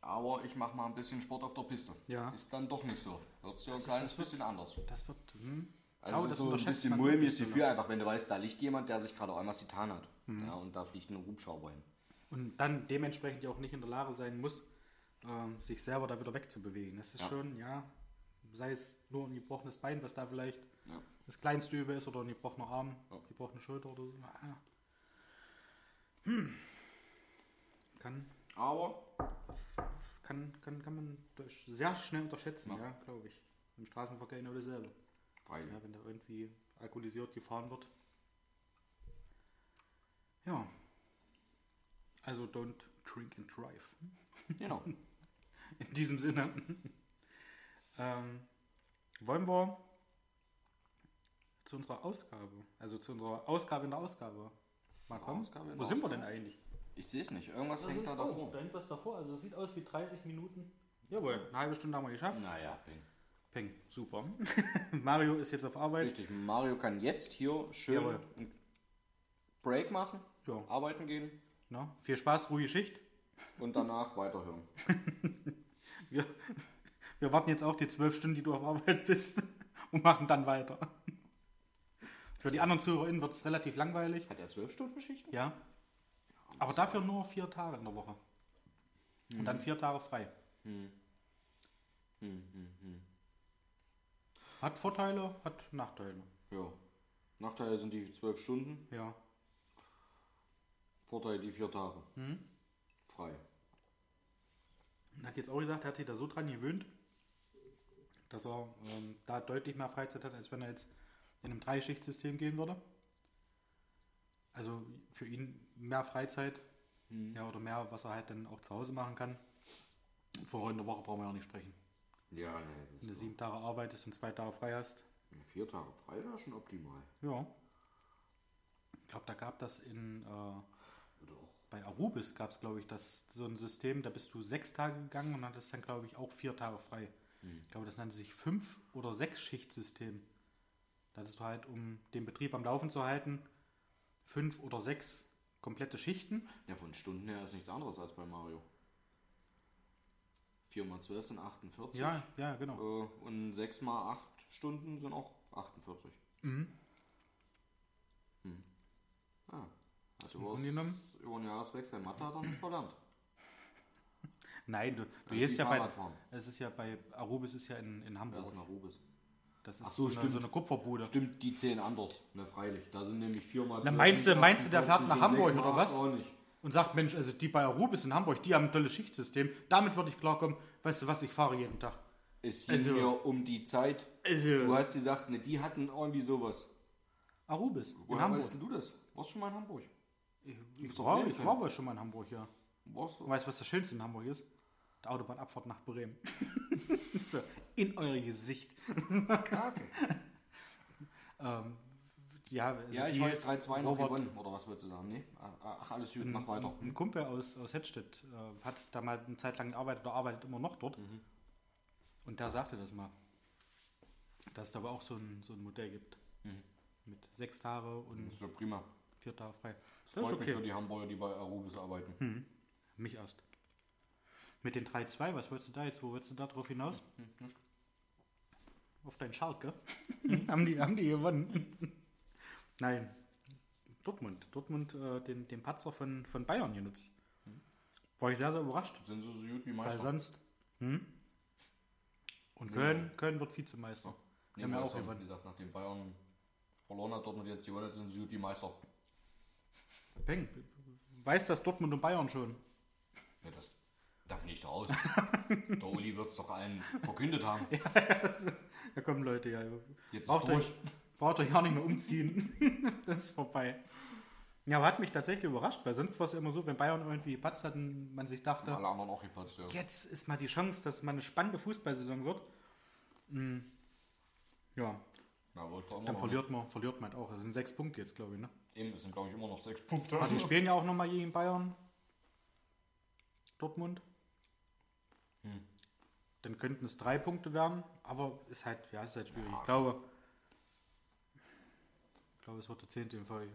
Aber ich mache mal ein bisschen Sport auf der Piste. Ja. Ist dann doch nicht so. Wird es ja ein kleines bisschen anders. Das wird... Also das ist so ein bisschen mulmiges Gefühl einfach, wenn du weißt, da liegt jemand, der sich gerade auch einmal getan hat. Mhm. Ja, und da fliegt ein Hubschrauber hin. Und dann dementsprechend ja auch nicht in der Lage sein muss, sich selber da wieder wegzubewegen. Das ist schon, sei es nur ein gebrochenes Bein, was da vielleicht das kleinste Übel ist, oder ein gebrochener Arm, gebrochene Schulter oder so. Ah. Hm. Aber... Kann man sehr schnell unterschätzen, glaube ich. Im Straßenverkehr genau dasselbe. Weil wenn da irgendwie alkoholisiert gefahren wird. Ja. Also don't drink and drive. Genau. In diesem Sinne. Wollen wir zu unserer Ausgabe, mal kommen? Wo sind wir denn eigentlich? Ich sehe es nicht. Irgendwas hängt da davor. Da hängt was davor. Also es sieht aus wie 30 Minuten. Jawohl, eine halbe Stunde haben wir geschafft. Naja, Peng. Super. Mario ist jetzt auf Arbeit. Richtig, Mario kann jetzt hier schön einen Break machen, arbeiten gehen. Na, viel Spaß, ruhige Schicht. Und danach weiterhören. wir warten jetzt auch die 12 Stunden, die du auf Arbeit bist und machen dann weiter. Für die anderen ZuhörerInnen wird es relativ langweilig. Hat er 12-Stunden-Schichten? Ja. Aber dafür nur 4 Tage in der Woche. Und dann 4 Tage frei. Hat Vorteile, hat Nachteile. Ja. Nachteile sind die 12 Stunden. Ja. Vorteil die 4 Tage. Frei. Hat jetzt auch gesagt, er hat sich da so dran gewöhnt, dass er da deutlich mehr Freizeit hat, als wenn er jetzt in einem 3-Schicht-System gehen würde. Also für ihn mehr Freizeit, ja, oder mehr, was er halt dann auch zu Hause machen kann. Vor heute in der Woche brauchen wir ja nicht sprechen. Ja, ne. Wenn du 7 Tage arbeitest und 2 Tage frei hast. 4 Tage frei wäre schon optimal. Ja. Ich glaube, da gab das in... bei Aurubis gab es, glaube ich, das, so ein System, da bist du 6 Tage gegangen und hattest dann, glaube ich, auch 4 Tage frei. Ich glaube, das nannte sich 5- oder 6-Schicht-System. Da hattest du halt, um den Betrieb am Laufen zu halten, 5 oder 6 komplette Schichten. Ja, von Stunden her ist nichts anderes als bei Mario. 4 mal 12 sind 48. Ja, ja, genau. Und 6 mal 8 Stunden sind auch 48. Ah. Also über den Jahreswechsel Mathe hat er nicht verlernt. Nein, du gehst ja bei... Es ist ja bei... Aurubis ist ja in Hamburg. Das ist in Aurubis. Das ist so eine Kupferbude. Stimmt, die zählen anders. Ne, freilich. Da sind nämlich 4 mal 12... Na, meinst du, der fährt nach Hamburg oder was? Auch nicht. Und sagt, Mensch, also die bei Aurubis in Hamburg, die haben ein tolles Schichtsystem. Damit würde ich klarkommen. Weißt du was, ich fahre jeden Tag. Es ging mir um die Zeit. Du hast gesagt, ne, die hatten irgendwie sowas. Aurubis in Hamburg. Weißt du das? Warst du schon mal in Hamburg? Ich war wohl schon mal in Hamburg, ja. Du weißt, was das Schönste in Hamburg ist? Die Autobahnabfahrt nach Bremen. So, in eure Gesicht. Kacke. Ich war jetzt 3-2 nach Bonn, oder was würdest du sagen? Nee? Ach, alles gut, mach weiter. Ein Kumpel aus Hettstedt hat da mal eine Zeit lang gearbeitet, oder arbeitet immer noch dort. Und der sagte das mal. Dass es da aber auch so ein Modell gibt. Mit 6 Tage und... Das ist doch prima. 4 Tage frei. Das freut mich für die Hamburger, die bei Aurubis arbeiten. Mich erst. Mit den 3-2, was wolltest du da jetzt? Wo willst du da drauf hinaus? Auf deinen Schalke. Haben die gewonnen. Nein. Dortmund den Patzer von Bayern genutzt. War ich sehr, sehr überrascht. Sind sie so gut wie Meister? Weil sonst... Und Köln wird Vizemeister. Nee, haben wir auch gewonnen. Wie gesagt, nach den Bayern verloren hat Dortmund jetzt gewonnen, sind sie gut wie Meister. Peng, weiß das Dortmund und Bayern schon? Ja, das darf nicht raus. Der Uli wird es doch allen verkündet haben. Ja, komm Leute, ja. Jetzt braucht euch gar nicht mehr umziehen. Das ist vorbei. Ja, aber hat mich tatsächlich überrascht, weil sonst war es ja immer so, wenn Bayern irgendwie gepatzt hat und man sich dachte, und alle anderen auch gepatzt, ja. Jetzt ist mal die Chance, dass mal eine spannende Fußballsaison wird. Ja. Na, dann verliert man auch. Das sind 6 Punkte jetzt, glaube ich, ne? Eben, das sind, glaube ich, immer noch 6 Punkte. Aber die spielen ja auch nochmal gegen Bayern. Dortmund. Dann könnten es 3 Punkte werden. Aber ist halt schwierig. Ja, ich glaube, es wird der 10. im Fall.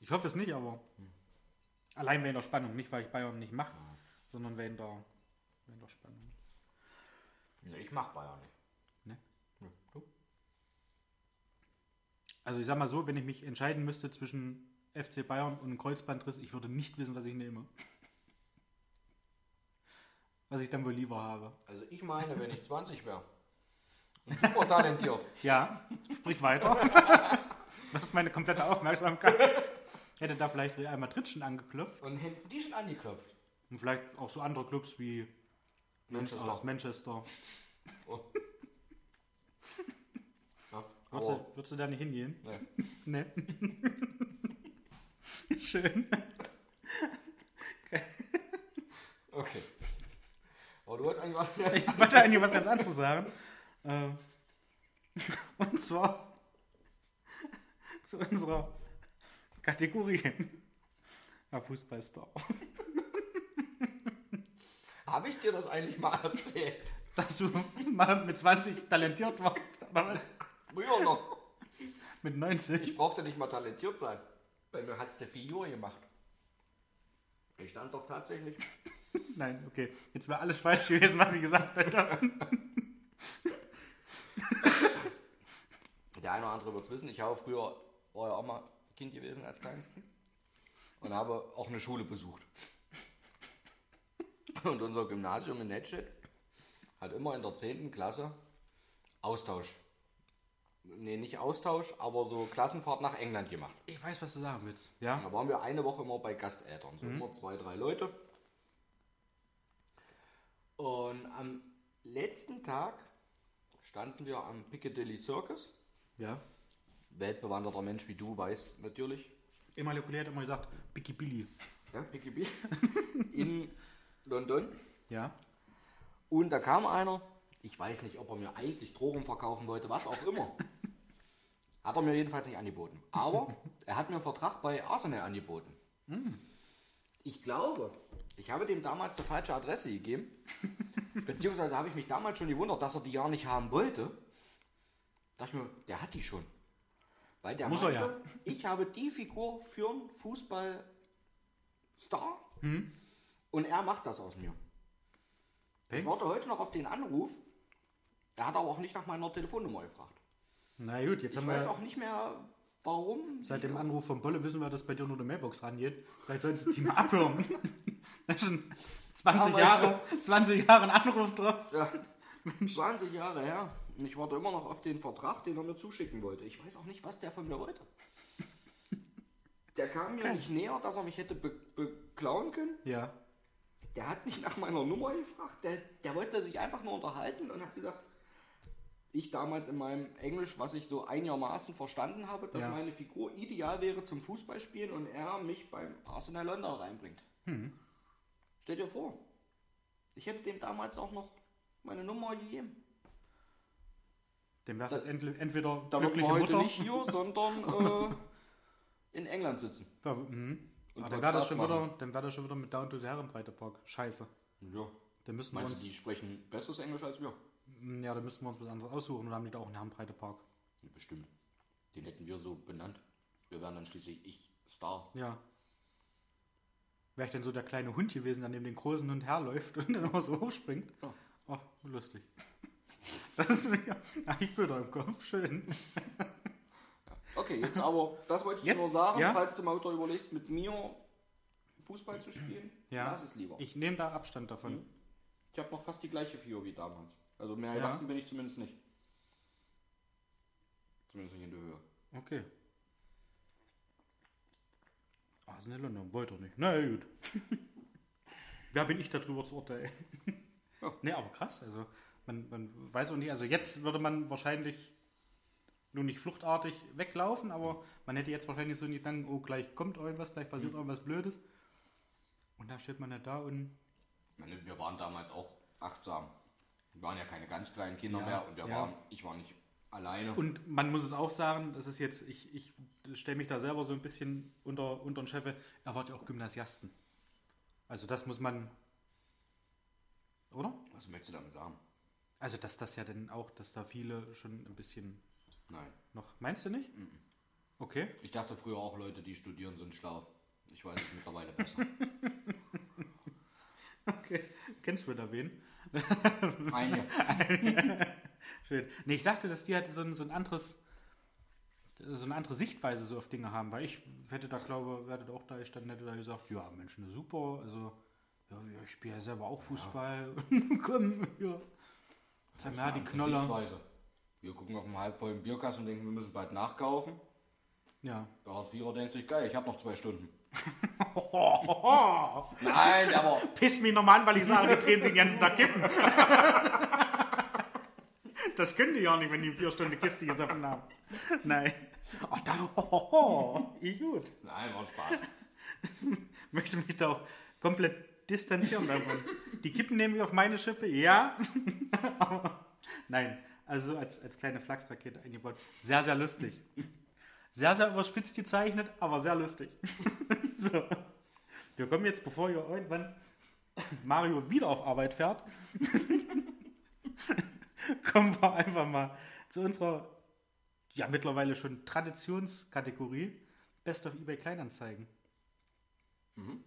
Ich hoffe es nicht, aber allein wegen der Spannung. Nicht, weil ich Bayern nicht mache, sondern wegen der Spannung. Nee, ich mache Bayern nicht. Ne? Ja, du? Also ich sag mal so, wenn ich mich entscheiden müsste zwischen FC Bayern und einem Kreuzbandriss, ich würde nicht wissen, was ich nehme. Was ich dann wohl lieber habe. Also ich meine, wenn ich 20 wäre und super talentiert. Ja, sprich weiter. Das ist meine komplette Aufmerksamkeit. Hätte da vielleicht Real Madrid schon angeklopft. Und hätten die schon angeklopft. Und vielleicht auch so andere Clubs wie Manchester. Oh. Würdest du da nicht hingehen? Nee. Nee. Schön. Okay. Aber du wolltest eigentlich was anderes sagen. Ich wollte eigentlich was ganz anderes sagen. Und zwar zu unserer Kategorie. Ja, Fußballstar. Habe ich dir das eigentlich mal erzählt? Dass du mal mit 20 talentiert warst, oder was? Früher noch. Mit 19. Ich brauchte nicht mal talentiert sein. Bei mir hat es der 4 Jahre gemacht. Ich stand doch tatsächlich. Nein, okay. Jetzt wäre alles falsch gewesen, was ich gesagt hätte. Der eine oder andere wird es wissen. Ich habe früher war ja auch mal Kind gewesen als kleines Kind und habe auch eine Schule besucht. Und unser Gymnasium in Hettstedt hat immer in der 10. Klasse Austausch. Nee, nicht Austausch, aber so Klassenfahrt nach England gemacht. Ich weiß, was du sagen willst. Ja? Da waren wir eine Woche immer bei Gasteltern. So immer 2, 3 Leute. Und am letzten Tag standen wir am Piccadilly Circus. Ja. Weltbewanderter Mensch wie du weiß natürlich. Immer lokuliert, immer gesagt, Piccadilly. Ja, Piccadilly. In London. Ja. Und da kam einer. Ich weiß nicht, ob er mir eigentlich Drogen verkaufen wollte, was auch immer. Hat er mir jedenfalls nicht angeboten. Aber er hat mir einen Vertrag bei Arsenal angeboten. Ich glaube, ich habe dem damals eine falsche Adresse gegeben. Beziehungsweise habe ich mich damals schon gewundert, dass er die ja nicht haben wollte. Da dachte ich mir, der hat die schon. Weil der muss meinte, er ja. Ich habe die Figur für einen Fußballstar und er macht das aus mir. Pink? Ich warte heute noch auf den Anruf. Er hat aber auch nicht nach meiner Telefonnummer gefragt. Na gut, jetzt haben wir... Ich weiß auch nicht mehr, warum... Seit dem Anruf von Bolle wissen wir, dass bei dir nur eine Mailbox rangeht. Vielleicht solltest du die mal abhören. Das ist schon 20 Jahre ein Anruf drauf. Ja. 20 Jahre her. Und ich warte immer noch auf den Vertrag, den er mir zuschicken wollte. Ich weiß auch nicht, was der von mir wollte. Der kam mir nicht näher, dass er mich hätte beklauen können. Ja. Der hat nicht nach meiner Nummer gefragt, der wollte sich einfach nur unterhalten und hat gesagt, ich damals in meinem Englisch, was ich so einigermaßen verstanden habe, dass meine Figur ideal wäre zum Fußballspielen und er mich beim Arsenal London reinbringt. Stell dir vor, ich hätte dem damals auch noch meine Nummer gegeben. Dem wär's jetzt entweder da wird man heute nicht hier, sondern in England sitzen. Ja, dann wäre das schon wieder mit Down to the Herrenbreite Park. Scheiße. Ja. Dann müssen meinst wir uns, die sprechen besseres Englisch als wir? Ja, da müssten wir uns was anderes aussuchen. Und haben die da auch einen Herrenbreite Park? Ja, bestimmt. Den hätten wir so benannt. Wir wären dann schließlich Star. Ja. Wäre ich denn so der kleine Hund gewesen, der neben den großen Hund herläuft und dann immer so hochspringt? Ja. Ach, lustig. Das ist mir... Ach, ich bin da im Kopf. Schön. Okay, jetzt aber, das wollte ich jetzt, nur sagen, falls du mal überlegst, mit mir Fußball zu spielen, lass es lieber. Ich nehme da Abstand davon. Ich habe noch fast die gleiche Figur wie damals. Also mehr erwachsen bin ich zumindest nicht. Zumindest nicht in der Höhe. Okay. Also in London wollte er nicht. Na ja, gut. Wer bin ich darüber zu urteilen? Ja. Nee, aber krass. Also man weiß auch nicht. Also jetzt würde man wahrscheinlich... nur nicht fluchtartig weglaufen, aber man hätte jetzt wahrscheinlich so einen Gedanken, oh, gleich kommt irgendwas, gleich passiert irgendwas Blödes. Und da steht man ja da und... Wir waren damals auch achtsam. Wir waren ja keine ganz kleinen Kinder mehr und ich war nicht alleine. Und man muss es auch sagen, das ist jetzt, ich stelle mich da selber so ein bisschen unter den Chef, er war ja auch Gymnasiasten. Also das muss man... Oder? Was möchtest du damit sagen? Also dass das ja dann auch, dass da viele schon ein bisschen... Nein. Noch? Meinst du nicht? Mm-mm. Okay. Ich dachte früher auch, Leute, die studieren, sind schlau. Ich weiß es mittlerweile besser. Okay. Kennst du da wen? Eine. Schön. Nee, ich dachte, dass die halt so eine andere Sichtweise so auf Dinge haben, weil ich hätte da gesagt, ja, Mensch, ne, super, also ja, ich spiele ja selber auch Fußball. Ja. Komm, ja. Jetzt haben wir die Knoller. Sichtweise. Wir gucken auf einen halbvollen Bierkasten und denken, wir müssen bald nachkaufen. Ja. Der Hartz-Vierer denkt sich, geil, ich habe noch 2 Stunden. Nein, aber... Piss mich nochmal an, weil ich sage, die drehen sich den ganzen Tag kippen. Das können die ja nicht, wenn die 4 Stunden Kiste gesoffen haben. Nein. Ach, da... Gut. Nein, war Spaß. Ich möchte mich da auch komplett distanzieren davon. Die kippen nämlich auf meine Schippe, ja. Aber nein. Also als kleine Flachsrakete eingebaut. Sehr, sehr lustig. Sehr, sehr überspitzt gezeichnet, aber sehr lustig. So. Wir kommen jetzt, bevor ihr irgendwann Mario wieder auf Arbeit fährt, kommen wir einfach mal zu unserer mittlerweile schon Traditionskategorie Best of eBay Kleinanzeigen. Mhm.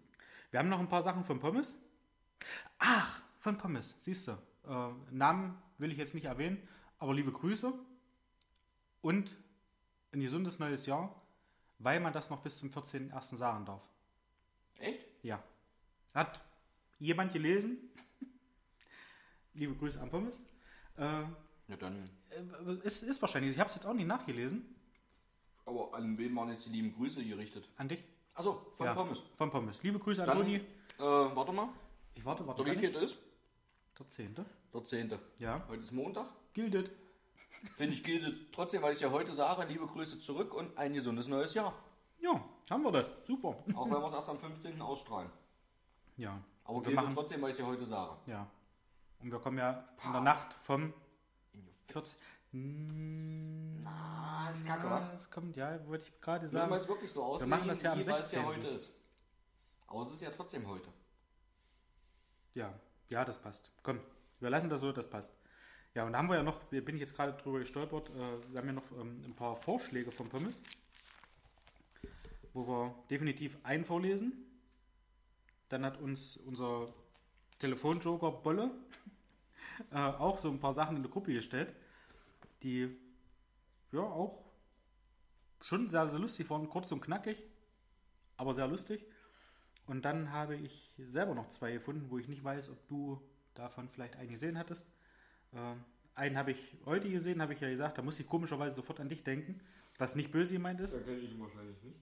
Wir haben noch ein paar Sachen von Pommes. Ach, von Pommes, siehst du. Namen will ich jetzt nicht erwähnen. Aber liebe Grüße und ein gesundes neues Jahr. weil man das noch bis zum 14.01. sagen darf. Echt? Ja. Hat jemand gelesen? Liebe Grüße an Pommes. Ja, dann. Es ist wahrscheinlich, ich habe es jetzt auch nicht nachgelesen. Aber an wen waren jetzt die lieben Grüße gerichtet? An dich. Achso, von ja, Pommes. Von Pommes. Liebe Grüße an Toni. Warte mal. Ich warte. Der wievielte ist? Der 10. Der 10. Ja. Heute ist Montag. Gildet. Finde ich gildet trotzdem, weil ich ja heute sage, liebe Grüße zurück und ein gesundes neues Jahr. Ja, haben wir das. Super. Auch wenn wir es erst am 15. ausstrahlen. Ja. Aber wir machen trotzdem, weil ich es ja heute sage. Ja. Und wir kommen ja in der Nacht vom 14. Na, ist kacke, wa? Es kommt, ja, würde ich gerade sagen. Müssen wir jetzt wirklich so auslegen, wir machen das ja am 16. ja heute ist. Aber es ist ja trotzdem heute. Ja, ja, das passt. Komm, wir lassen das so, das passt. Ja, und da haben wir ja noch, bin ich jetzt gerade drüber gestolpert, wir haben ja noch ein paar Vorschläge von Pommes, wo wir definitiv einen vorlesen. Dann hat uns unser Telefonjoker Bolle auch so ein paar Sachen in die Gruppe gestellt, die ja auch schon sehr, sehr lustig waren, kurz und knackig, aber sehr lustig. Und dann habe ich selber noch zwei gefunden, wo ich nicht weiß, ob du davon vielleicht einen gesehen hattest. Einen habe ich heute gesehen, habe ich ja gesagt, da muss ich komischerweise sofort an dich denken, was nicht böse gemeint ist. Da kenne ich ihn wahrscheinlich nicht.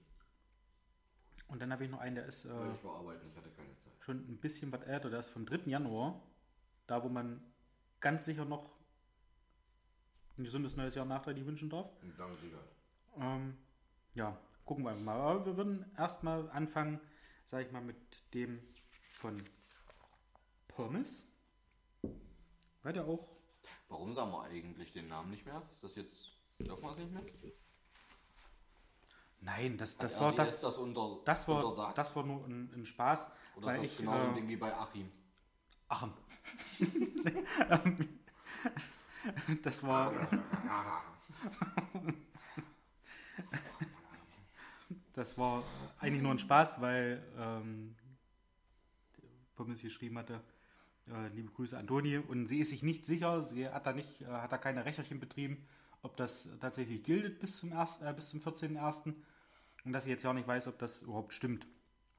Und dann habe ich noch einen, der ist ich war arbeiten, ich hatte keine Zeit. Schon ein bisschen was älter, der ist vom 3. Januar, da wo man ganz sicher noch ein gesundes neues Jahr nachträglich wünschen darf. Und danke Sicherheit. Ja, gucken wir mal. Aber wir würden erstmal anfangen, sage ich mal, mit dem von Pommes. Weil der auch... Warum sagen wir eigentlich den Namen nicht mehr? Ist das jetzt... Dürfen wir es nicht mehr? Nein, das war das... Das war nur ein Spaß. Oder weil ist das genauso ein Ding wie bei Achim? Achim. Das war... Das war eigentlich nur ein Spaß, weil Pommes geschrieben hatte... Liebe Grüße an Toni. Und sie ist sich nicht sicher, sie hat da nicht, hat da keine Recherchen betrieben, ob das tatsächlich gilt bis zum 14.01. Und dass sie jetzt ja auch nicht weiß, ob das überhaupt stimmt.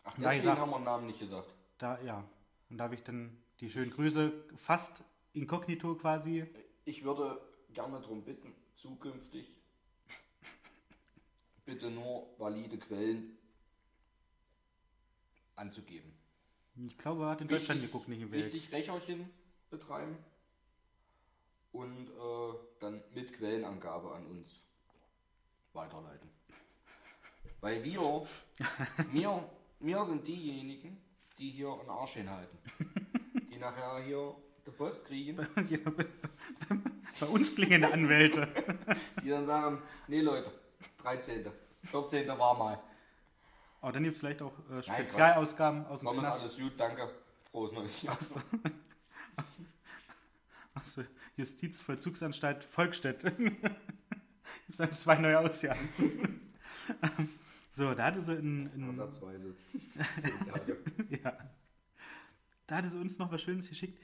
Ach, deswegen haben wir den Namen nicht gesagt. Da, ja. Und da habe ich dann die schönen Grüße fast inkognito quasi. Ich würde gerne darum bitten, zukünftig bitte nur valide Quellen anzugeben. Ich glaube, er hat in Deutschland geguckt, nicht in Welt. Richtig Recherchen betreiben und dann mit Quellenangabe an uns weiterleiten. Weil wir sind diejenigen, die hier einen Arsch hinhalten. Die nachher hier den Post kriegen. Bei uns klingende Anwälte. Die dann sagen, nee Leute, 13. 14. war mal. Aber dann gibt es vielleicht auch Spezialausgaben aus dem Knast. Alles gut, danke. Frohes neues Jahr. Aus der Justizvollzugsanstalt Volkstedt. Gibt es 2 neue Ausgaben. So, da hatte sie Ersatzweise. Ja. Da hatte sie uns noch was Schönes geschickt.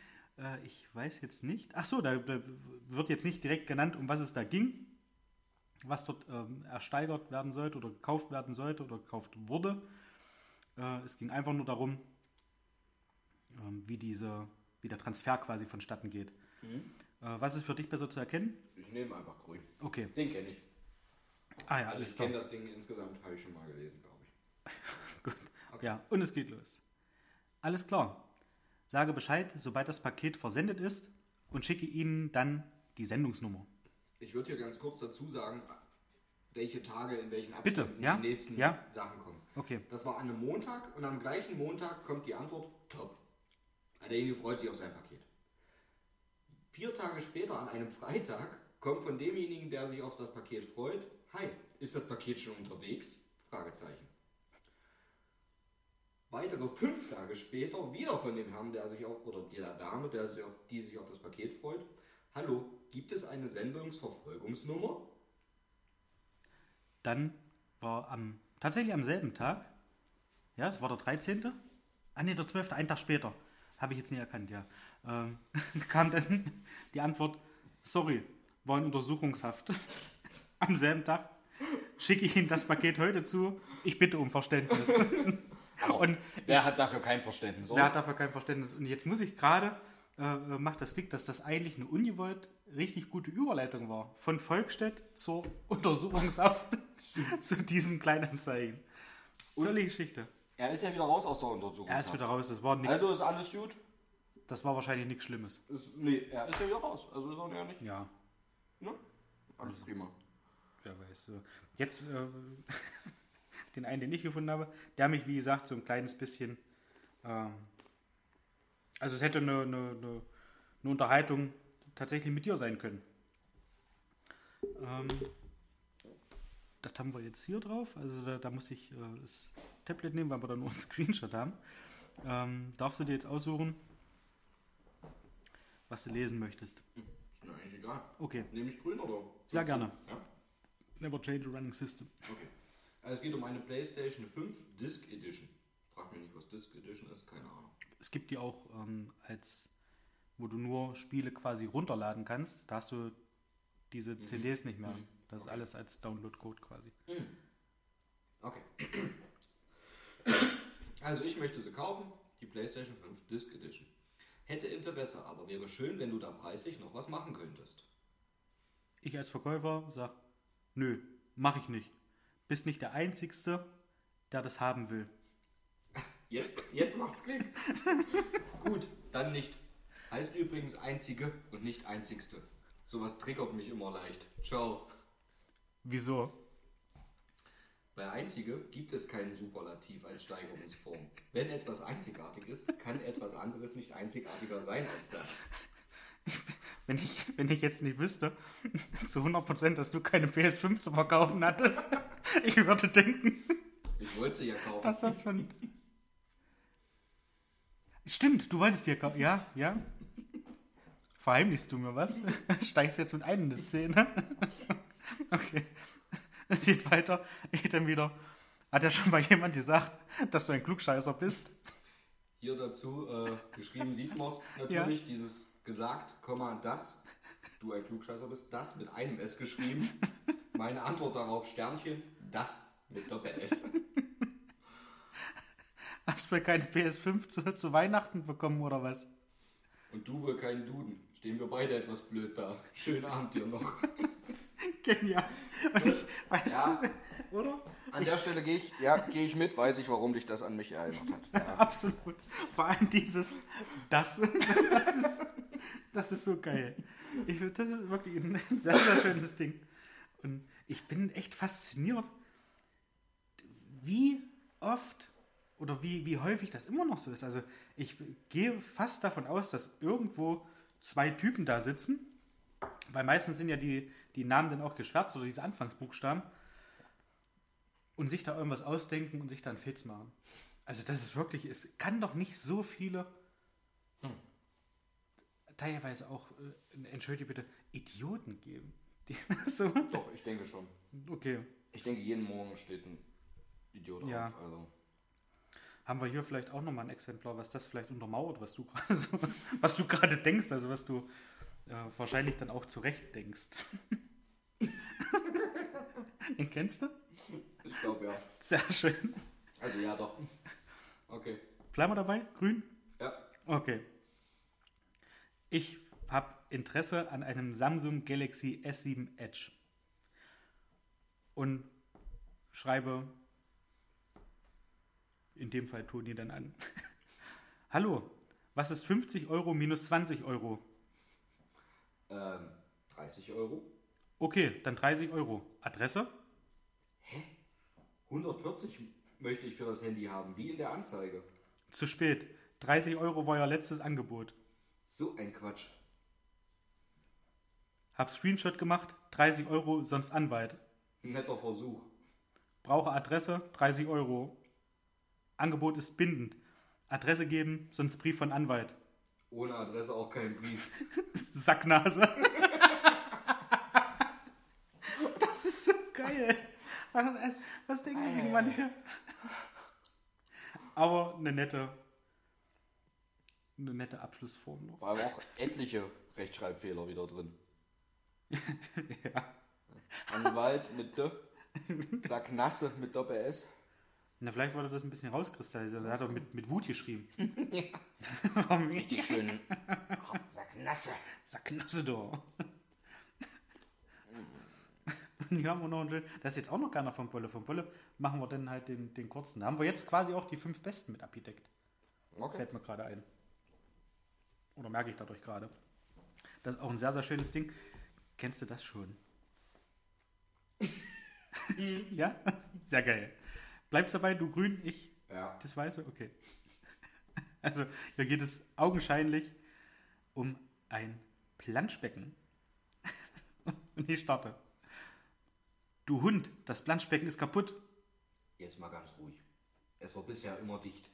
Ich weiß jetzt nicht. Ach so, da wird jetzt nicht direkt genannt, um was es da ging. Was dort ersteigert werden sollte oder gekauft werden sollte oder gekauft wurde. Es ging einfach nur darum, wie der Transfer quasi vonstatten geht. Mhm. Was ist für dich besser zu erkennen? Ich nehme einfach grün. Okay. Den kenne ich. Ah ja, also alles klar. Ich kenne das Ding insgesamt, habe ich schon mal gelesen, glaube ich. Gut. Okay. Ja, und es geht los. Alles klar. Sage Bescheid, sobald das Paket versendet ist und schicke Ihnen dann die Sendungsnummer. Ich würde hier ganz kurz dazu sagen, welche Tage in welchen Abständen ja? die nächsten ja? Sachen kommen. Okay. Das war an einem Montag und am gleichen Montag kommt die Antwort, top. Derjenige freut sich auf sein Paket. 4 Tage später an einem Freitag kommt von demjenigen, der sich auf das Paket freut, hi, ist das Paket schon unterwegs? Fragezeichen. Weitere 5 Tage später wieder von dem Herrn, der sich auf, oder der Dame, die sich auf das Paket freut, hallo, gibt es eine Sendungsverfolgungsnummer? Dann war tatsächlich am selben Tag, ja, es war der 13. Ah ne, der 12. einen Tag später, habe ich jetzt nicht erkannt, ja. Kam dann die Antwort, sorry, war in Untersuchungshaft. Am selben Tag. schicke ich Ihnen das Paket heute zu, ich bitte um Verständnis. Und wer hat dafür kein Verständnis? Oder? Wer hat dafür kein Verständnis? Und jetzt muss ich gerade, macht das Klick, dass das eigentlich eine ungewollt richtig gute Überleitung war. Von Volkstedt zur Untersuchungshaft zu diesen Kleinanzeigen. Tolle Geschichte. Er ist ja wieder raus aus der Untersuchungshaft. Er ist wieder raus, das war nichts. Also ist alles gut? Das war wahrscheinlich nichts Schlimmes. Nee, er ist ja wieder raus, also ist er ja nicht. Ja. Ne? Alles also, prima. Wer weiß. Jetzt, den einen, den ich gefunden habe, der hat mich, wie gesagt, so ein kleines bisschen, also es hätte eine Unterhaltung tatsächlich mit dir sein können. Das haben wir jetzt hier drauf, also da muss ich das Tablet nehmen, weil wir da nur einen Screenshot haben. Darfst du dir jetzt aussuchen, was du lesen möchtest? Ist mir eigentlich egal. Okay. Nehme ich grün oder? Sehr gerne. Ja? Never change a running system. Okay. Also es geht um eine PlayStation 5 Disc Edition. Frag mich nicht, was Disc Edition ist, keine Ahnung. Es gibt die auch als, wo du nur Spiele quasi runterladen kannst. Da hast du diese CDs nicht mehr. Das ist alles als Download-Code quasi. Okay. Also ich möchte sie kaufen, die PlayStation 5 Disc Edition. Hätte Interesse, aber wäre schön, wenn du da preislich noch was machen könntest. Ich als Verkäufer sag, nö, mach ich nicht. Bist nicht der Einzigste, der das haben will. Jetzt macht's Klick. Gut, dann nicht. Heißt übrigens Einzige und nicht Einzigste. Sowas triggert mich immer leicht. Ciao. Wieso? Bei Einzige gibt es keinen Superlativ als Steigerungsform. Wenn etwas einzigartig ist, kann etwas anderes nicht einzigartiger sein als das. Wenn ich jetzt nicht wüsste, zu 100%, dass du keine PS5 zu verkaufen hattest, ich würde denken... Ich wollte sie ja kaufen. Was das von... Stimmt, du wolltest die ja kaufen. Ja, ja. Verheimlichst du mir was? Steigst jetzt mit ein in die Szene? Okay. Es geht weiter. Ich dann wieder. Hat ja schon mal jemand gesagt, dass du ein Klugscheißer bist? Hier dazu geschrieben sieht man natürlich, ja. Dieses gesagt, dass du ein Klugscheißer bist, das mit einem S geschrieben. Meine Antwort darauf, Sternchen, das mit Doppel-S. Hast du keine PS5 zu Weihnachten bekommen oder was? Und du wohl keinen Duden. Stehen wir beide etwas blöd da. Schönen Abend dir noch. Genial. Und ich weiß, ja. Oder? An der Stelle gehe ich mit, weiß ich, warum dich das an mich erinnert hat. Ja. Absolut. Vor allem dieses, das ist so geil. Das ist wirklich ein sehr, sehr schönes Ding. Und ich bin echt fasziniert, wie oft oder wie häufig das immer noch so ist. Also ich gehe fast davon aus, dass irgendwo zwei Typen da sitzen, weil meistens sind ja die Namen dann auch geschwärzt oder diese Anfangsbuchstaben und sich da irgendwas ausdenken und sich dann Fitz machen. Also das ist wirklich, es kann doch nicht so viele teilweise auch, entschuldige bitte, Idioten geben. Die, so. Doch, ich denke schon. Okay. Ich denke, jeden Morgen steht ein Idiot auf. Also. Haben wir hier vielleicht auch nochmal ein Exemplar, was das vielleicht untermauert, was du gerade denkst, also was du wahrscheinlich dann auch zurecht denkst. Den kennst du? Ich glaube ja. Sehr schön. Also ja, doch. Okay. Bleiben wir dabei? Grün? Ja. Okay. Ich habe Interesse an einem Samsung Galaxy S7 Edge. Und schreibe in dem Fall Toni dann an. Hallo, was ist 50€ minus 20€? 30€. Okay, dann 30€. Adresse? Hä? 140 möchte ich für das Handy haben, wie in der Anzeige. Zu spät. 30€ war ja letztes Angebot. So ein Quatsch. Hab Screenshot gemacht, 30€, sonst Anwalt. Netter Versuch. Brauche Adresse, 30€. Angebot ist bindend. Adresse geben, sonst Brief von Anwalt. Ohne Adresse auch kein Brief. Sacknase. Das ist so geil. Was denken sich manche? Aber eine nette Abschlussform noch. War aber auch etliche Rechtschreibfehler wieder drin. Ja. Anwalt mit D. Sag Nasse mit Doppel-S. Na, vielleicht wollte das ein bisschen rauskristallisiert. Er hat doch mit Wut geschrieben. Ja. Warum richtig schön. Sag Nasse. Sag Nasse doch. Und hier haben wir noch einen schönen... Das ist jetzt auch noch keiner von Bolle. Von Bolle machen wir dann halt den kurzen. Da haben wir jetzt quasi auch die 5 Besten mit abgedeckt. Okay. Fällt mir gerade ein. Oder merke ich dadurch gerade. Das ist auch ein sehr, sehr schönes Ding. Kennst du das schon? Ja? Sehr geil. Bleibst dabei, du grün, ich ja. Das Weiße? Okay. Also hier geht es augenscheinlich um ein Planschbecken. Und ich starte. Du Hund, das Planschbecken ist kaputt. Jetzt mal ganz ruhig. Es war bisher immer dicht.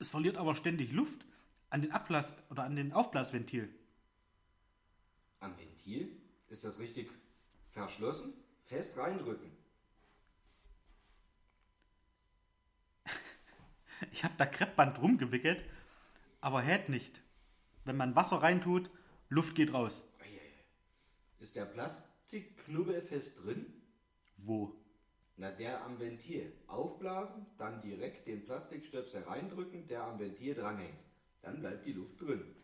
Es verliert aber ständig Luft an den Ablass oder an den Aufblasventil. Am Ventil? Ist das richtig verschlossen? Fest reindrücken. Ich habe da Kreppband rumgewickelt, aber hält nicht. Wenn man Wasser reintut, Luft geht raus. Ist der Plastikknubbel fest drin? Wo? Na, der am Ventil. Aufblasen, dann direkt den Plastikstöpsel reindrücken, der am Ventil dranhängt. Dann bleibt die Luft drin.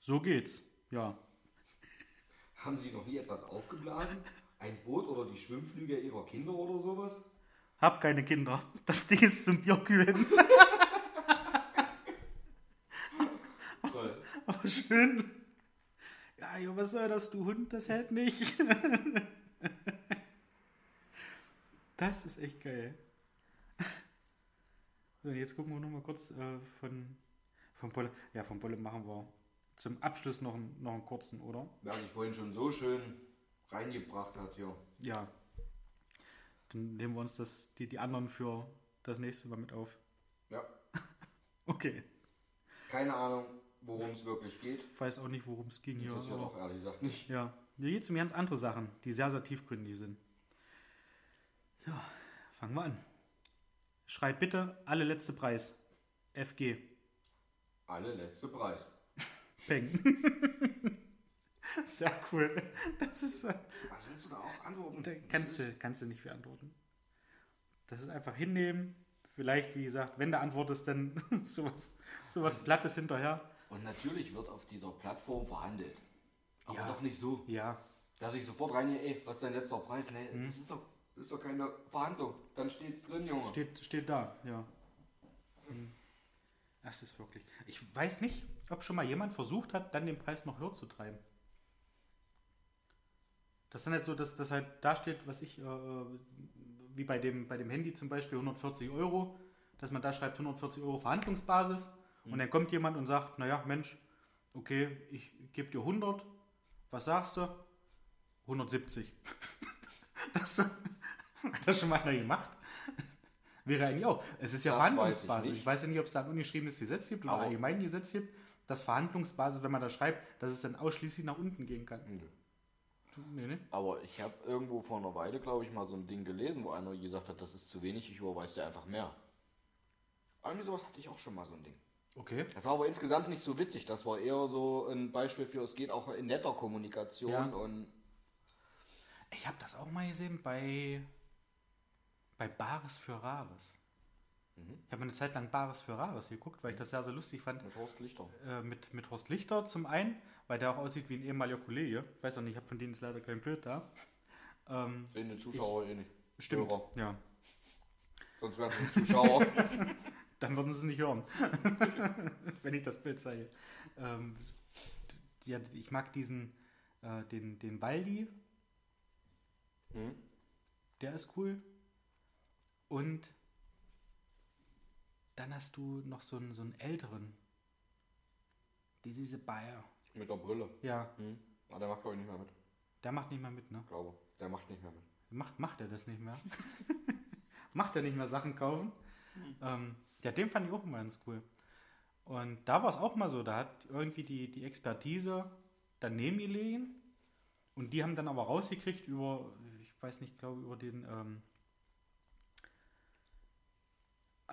So geht's, ja. Haben Sie noch nie etwas aufgeblasen? Ein Boot oder die Schwimmflüge Ihrer Kinder oder sowas? Hab keine Kinder. Das Ding ist zum Bierkühlen. Toll. Aber schön. Ja, jo, was soll das, du Hund? Das hält nicht. Das ist echt geil. So, jetzt gucken wir noch mal kurz von Bolle. Ja, von Bolle machen wir zum Abschluss noch einen kurzen, oder? Ja, ich vorhin schon so schön reingebracht hat hier. Ja. Dann nehmen wir uns die anderen für das nächste Mal mit auf. Ja. Okay. Keine Ahnung, worum es wirklich geht. Ich weiß auch nicht, worum es ging hier. Das ist ja doch ehrlich gesagt nicht. Ja. Hier geht es um ganz andere Sachen, die sehr, sehr tiefgründig sind. So, fangen wir an. Schreib bitte alle letzte Preis. FG. Alle letzte Preis. Peng. Sehr cool. Das ist, was willst du da auch antworten? Kannst du nicht viel antworten. Das ist einfach hinnehmen. Vielleicht, wie gesagt, wenn du antwortest, dann sowas Plattes hinterher. Und natürlich wird auf dieser Plattform verhandelt. Aber ja, doch nicht so. Ja. Dass ich sofort reingehe, ey, was ist dein letzter Preis? Nee, das ist doch keine Verhandlung. Dann steht's drin, Junge. Steht da, ja. Das ist wirklich... Ich weiß nicht, ob schon mal jemand versucht hat, dann den Preis noch höher zu treiben. Das ist dann halt so, dass das halt da steht, was ich, wie bei dem Handy zum Beispiel, 140 Euro, dass man da schreibt 140 Euro Verhandlungsbasis und dann kommt jemand und sagt, naja, Mensch, okay, ich gebe dir 100, was sagst du? 170. Das hat das schon mal einer gemacht. Wäre eigentlich auch. Es ist ja das Verhandlungsbasis. Ich weiß ja nicht, ob es da ein ungeschriebenes Gesetz gibt oder ein allgemeines Gesetz gibt, dass Verhandlungsbasis, wenn man da schreibt, dass es dann ausschließlich nach unten gehen kann. Nee. Aber ich habe irgendwo vor einer Weile, glaube ich, mal so ein Ding gelesen, wo einer gesagt hat, das ist zu wenig, ich überweise dir einfach mehr. Irgendwie sowas hatte ich auch schon mal so ein Ding. Okay. Das war aber insgesamt nicht so witzig. Das war eher so ein Beispiel für, es geht auch in netter Kommunikation. Ja. Und ich habe das auch mal gesehen bei Bares für Rares. Mhm. Ich habe eine Zeit lang Bares für Rares geguckt, weil ich das sehr, sehr lustig fand. Mit Horst Lichter. Mit Horst Lichter zum einen, weil der auch aussieht wie ein ehemaliger Kollege. Ich weiß auch nicht, ich habe von denen jetzt leider kein Bild da. Sehen den Zuschauer eh nicht. Stimmt, Hörer. Ja. Sonst wären es ein Zuschauer. Dann würden sie es nicht hören, wenn ich das Bild zeige. Ja, ich mag den Waldi. Mhm. Der ist cool. Und dann hast du noch so einen älteren. Diese Bayer. Mit der Brille? Ja. Mhm. Aber der macht, glaube ich, nicht mehr mit. Der macht nicht mehr mit, ne? Ich glaube, der macht nicht mehr mit. Macht er das nicht mehr? Macht er nicht mehr Sachen kaufen? Mhm. Ja, den fand ich auch immer ganz cool. Und da war es auch mal so, da hat irgendwie die Expertise daneben gelegen. Und die haben dann aber rausgekriegt über, ich weiß nicht, glaube über den...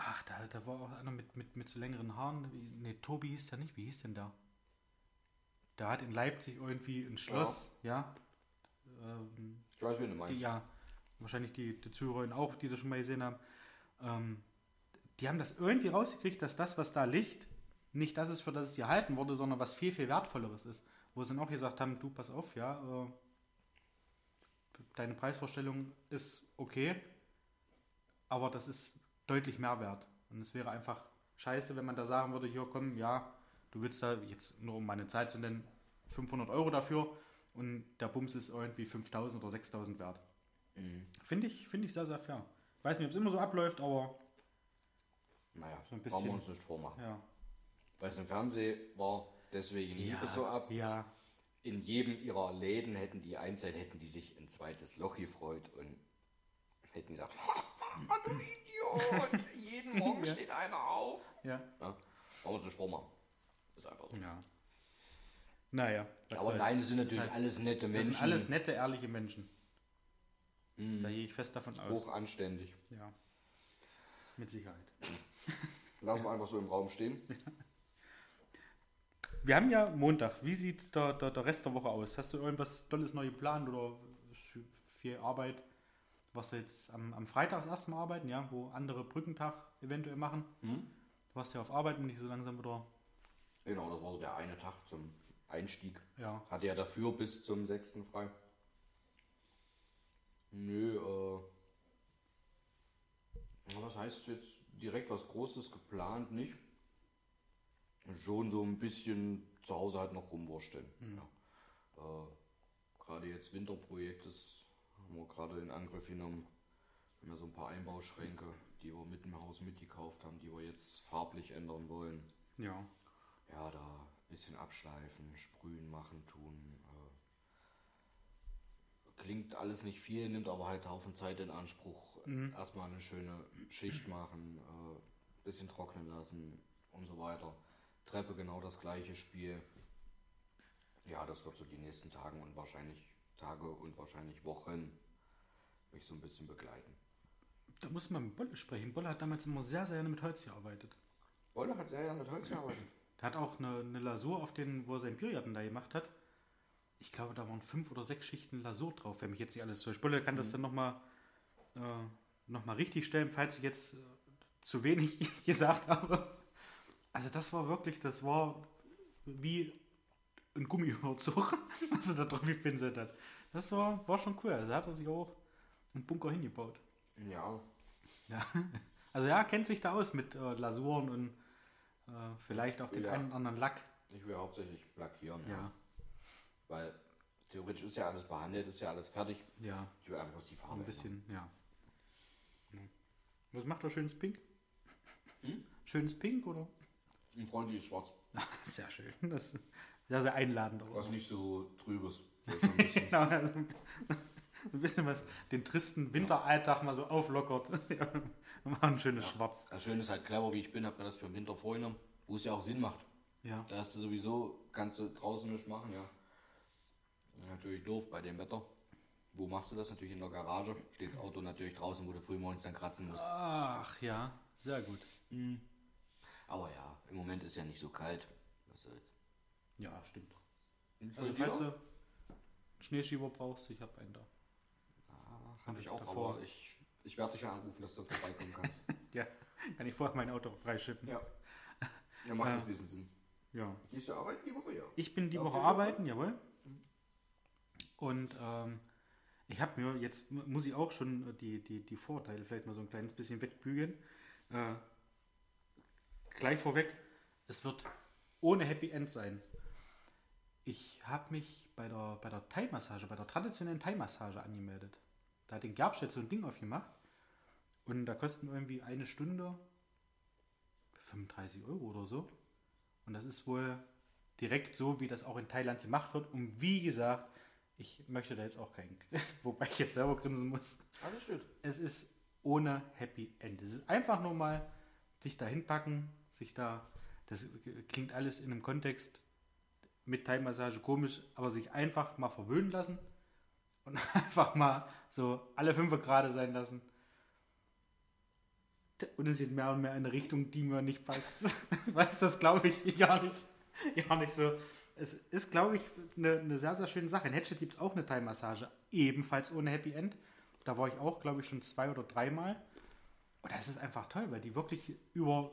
Ach, da war auch einer mit so längeren Haaren. Ne, Tobi hieß der nicht. Wie hieß denn der? Der hat in Leipzig irgendwie ein Schloss, ja. Ich weiß, wie du meinst. Die, ja, wahrscheinlich die Zuhörer auch, die das schon mal gesehen haben. Die haben das irgendwie rausgekriegt, dass das, was da liegt, nicht das ist, für das es gehalten wurde, sondern was viel, viel Wertvolleres ist. Wo sie dann auch gesagt haben, du, pass auf, ja, deine Preisvorstellung ist okay, aber das ist deutlich mehr wert. Und es wäre einfach scheiße, wenn man da sagen würde, hier, komm, ja, du willst da jetzt, nur um meine Zeit zu nennen, 500 € dafür und der Bums ist irgendwie 5.000 oder 6.000 wert. Mhm. Finde ich sehr, sehr fair. Ich weiß nicht, ob es immer so abläuft, aber... Naja, so ein bisschen, brauchen wir uns nicht vormachen. Ja. Weil es im Fernsehen war, deswegen lief es so ab. Ja. In jedem ihrer Läden hätten die Einzelnen, hätten die sich ein zweites Loch gefreut und hätten gesagt, du Idiot, jeden Morgen steht einer auf. Ja. Ja. Brauchen wir uns nicht vormachen. Ist einfach so. Ja. Naja. Aber nein, es sind natürlich halt alles nette Menschen. Das sind alles nette, ehrliche Menschen. Da gehe ich fest davon aus. Hochanständig. Ja. Mit Sicherheit. Lassen wir einfach so im Raum stehen. Wir haben ja Montag. Wie sieht der Rest der Woche aus? Hast du irgendwas Tolles neu geplant oder viel Arbeit? Was jetzt am Freitag das erste Mal arbeiten, ja, wo andere Brückentag eventuell machen. Mhm. Du warst ja auf Arbeit und nicht so langsam wieder. Genau, das war so der eine Tag zum Einstieg. Ja. Hatte ja dafür bis zum 6. frei. Nö. Was heißt jetzt direkt was Großes geplant? Nicht. Schon so ein bisschen zu Hause halt noch rumwursteln. Mhm. Ja. Gerade jetzt Winterprojekt, das haben wir gerade in Angriff genommen. Wir haben ja so ein paar Einbauschränke, die wir mit dem Haus mitgekauft haben, die wir jetzt farblich ändern wollen. Ja. Ja, da ein bisschen abschleifen, sprühen, machen, tun. Klingt alles nicht viel, nimmt aber halt einen Haufen Zeit in Anspruch. Mhm. Erstmal eine schöne Schicht machen, bisschen trocknen lassen und so weiter. Treppe genau das gleiche Spiel. Ja, das wird so die nächsten Tage und wahrscheinlich Wochen mich so ein bisschen begleiten. Da muss man mit Bolle sprechen. Bolle hat damals immer sehr, sehr gerne mit Holz gearbeitet. Bolle hat sehr gerne mit Holz gearbeitet. Der hat auch eine Lasur auf den, wo er sein Biergarten da gemacht hat. Ich glaube, da waren 5 oder 6 Schichten Lasur drauf, wenn mich jetzt nicht alles täuscht. Bolle kann das dann nochmal richtig stellen, falls ich jetzt zu wenig gesagt habe. Also das war wie ein Gummiüberzug, was er da drauf gepinselt hat. Das war schon cool. Also hat er sich auch einen Bunker hingebaut. Ja. Ja. Also ja, kennt sich da aus mit Lasuren und vielleicht auch den einen oder anderen Lack. Ich will hauptsächlich lackieren. Ja. Weil theoretisch ist ja alles behandelt, ist ja alles fertig. Ja. Ich will einfach bloß die Farbe. Ein bisschen, ändern. Ja. Was macht er? Schönes Pink? Hm? Schönes Pink, oder? Ein freundliches Schwarz. Sehr schön. Das ist sehr, sehr einladend. Was nicht so Trübes. Genau, also ein bisschen was den tristen Winteralltag mal so auflockert. Wir machen ein schönes Schwarz. Das Schöne ist halt, clever wie ich bin, habe mir das für den Winter vorgenommen, wo es ja auch Sinn macht. Ja. Da hast du sowieso, kannst du draußen nicht machen, ja. Natürlich doof bei dem Wetter. Wo machst du das? Natürlich in der Garage. Steht das Auto natürlich draußen, wo du frühmorgens dann kratzen musst. Ach ja, sehr gut. Mhm. Aber ja, im Moment ist ja nicht so kalt. Was soll's. Ja, stimmt. Also falls du einen Schneeschieber brauchst, ich habe einen da. Ah, habe ich auch, davor. Aber ich werde dich ja anrufen, dass du vorbeikommen kannst. Ja, kann ich vorher mein Auto freischippen. Ja, ja, macht das diesen Sinn. Ja. Gehst du arbeiten die Woche? Ja. Ich bin die Woche arbeiten, jawohl. Und ich habe mir, jetzt muss ich auch schon die Vorteile vielleicht mal so ein kleines bisschen wegbügeln. Gleich vorweg, es wird ohne Happy End sein. Ich habe mich bei der traditionellen Thai-Massage angemeldet. Da hat den Gerbstedt so ein Ding aufgemacht und da kosten irgendwie eine Stunde 35 € oder so. Und das ist wohl direkt so, wie das auch in Thailand gemacht wird. Und wie gesagt, ich möchte da jetzt auch keinen, wobei ich jetzt selber grinsen muss. Alles schön. Es ist ohne Happy End. Es ist einfach nur mal sich da hinpacken. Das klingt alles in einem Kontext mit Thai-Massage komisch, aber sich einfach mal verwöhnen lassen und einfach mal so alle 5 gerade sein lassen. Und es geht mehr und mehr in eine Richtung, die mir nicht passt. Weißt du, das glaube ich gar nicht so. Es ist, glaube ich, eine sehr, sehr schöne Sache. In Hettstedt gibt es auch eine Thai-Massage, ebenfalls ohne Happy End. Da war ich auch, glaube ich, schon 2 oder 3 Mal. Und das ist einfach toll, weil die wirklich über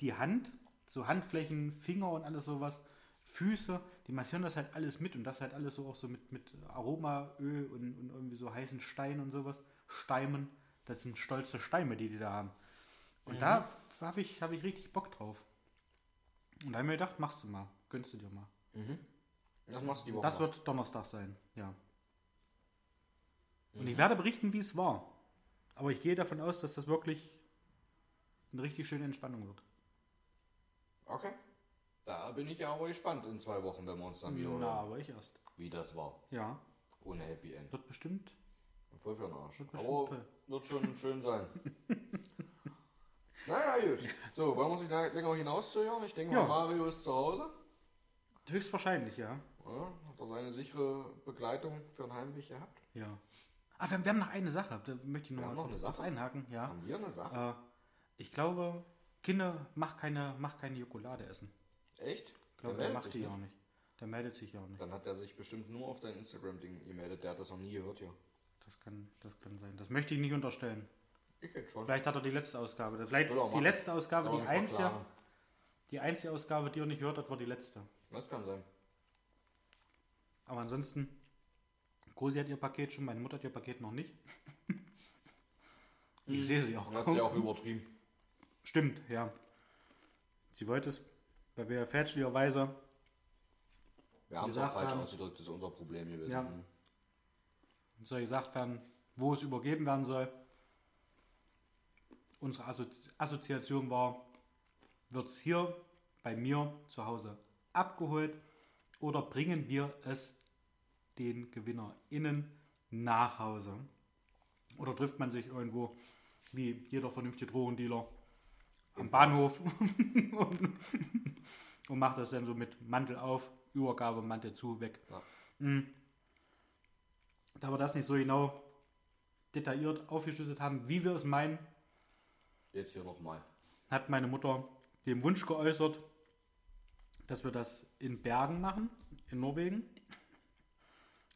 die Hand, so Handflächen, Finger und alles sowas, Füße, die massieren das halt alles mit und das halt alles so auch so mit Aromaöl und irgendwie so heißen Steinen und sowas. Steimen, das sind stolze Steime, die da haben. Und da habe ich richtig Bock drauf. Und da habe ich mir gedacht, machst du mal, gönnst du dir mal. Mhm. Das machst du die Woche. Das wird Donnerstag sein, ja. Mhm. Und ich werde berichten, wie es war. Aber ich gehe davon aus, dass das wirklich eine richtig schöne Entspannung wird. Okay. Da bin ich ja auch gespannt in 2 Wochen, wenn wir uns dann wieder... Na, aber ich erst. Wie das war. Ja. Ohne Happy End. Wird bestimmt... Voll für den Arsch. Wird bestimmt aber toll. Wird schon schön sein. Naja, gut. So, wollen wir uns da länger hinauszuhören? Ich denke mal, Mario ist zu Hause. Höchstwahrscheinlich, ja. Ja, hat er seine sichere Begleitung für den Heimweg gehabt? Ja. Ah, wir haben noch eine Sache. Da möchte ich noch eine Sache einhaken. Ja. Haben wir eine Sache? Ich glaube, Kinder, macht keine Jokolade essen. Echt? Ich glaube, der macht die ja auch nicht. Der meldet sich ja auch nicht. Dann hat er sich bestimmt nur auf dein Instagram-Ding gemeldet. Der hat das noch nie gehört, ja. Das kann sein. Das möchte ich nicht unterstellen. Ich hätte schon. Vielleicht hat er die letzte Ausgabe. Die einzige Ausgabe, die er nicht gehört hat, war die letzte. Das kann sein. Aber ansonsten, Cosi hat ihr Paket schon, meine Mutter hat ihr Paket noch nicht. Ich sehe sie auch. Hat sie auch übertrieben. Stimmt, ja. Sie wollte es, weil wir ja fälschlicherweise... Wir haben es auch falsch ausgedrückt, das ist unser Problem gewesen. Ja. Soll gesagt werden, wo es übergeben werden soll. Unsere Assoziation war, wird es hier bei mir zu Hause abgeholt oder bringen wir es den GewinnerInnen nach Hause? Oder trifft man sich irgendwo, wie jeder vernünftige Drogendealer, am Bahnhof und macht das dann so mit Mantel auf, Übergabe, Mantel zu, weg. Ja. Da wir das nicht so genau detailliert aufgeschlüsselt haben, wie wir es meinen, jetzt hier nochmal, hat meine Mutter den Wunsch geäußert, dass wir das in Bergen machen, in Norwegen.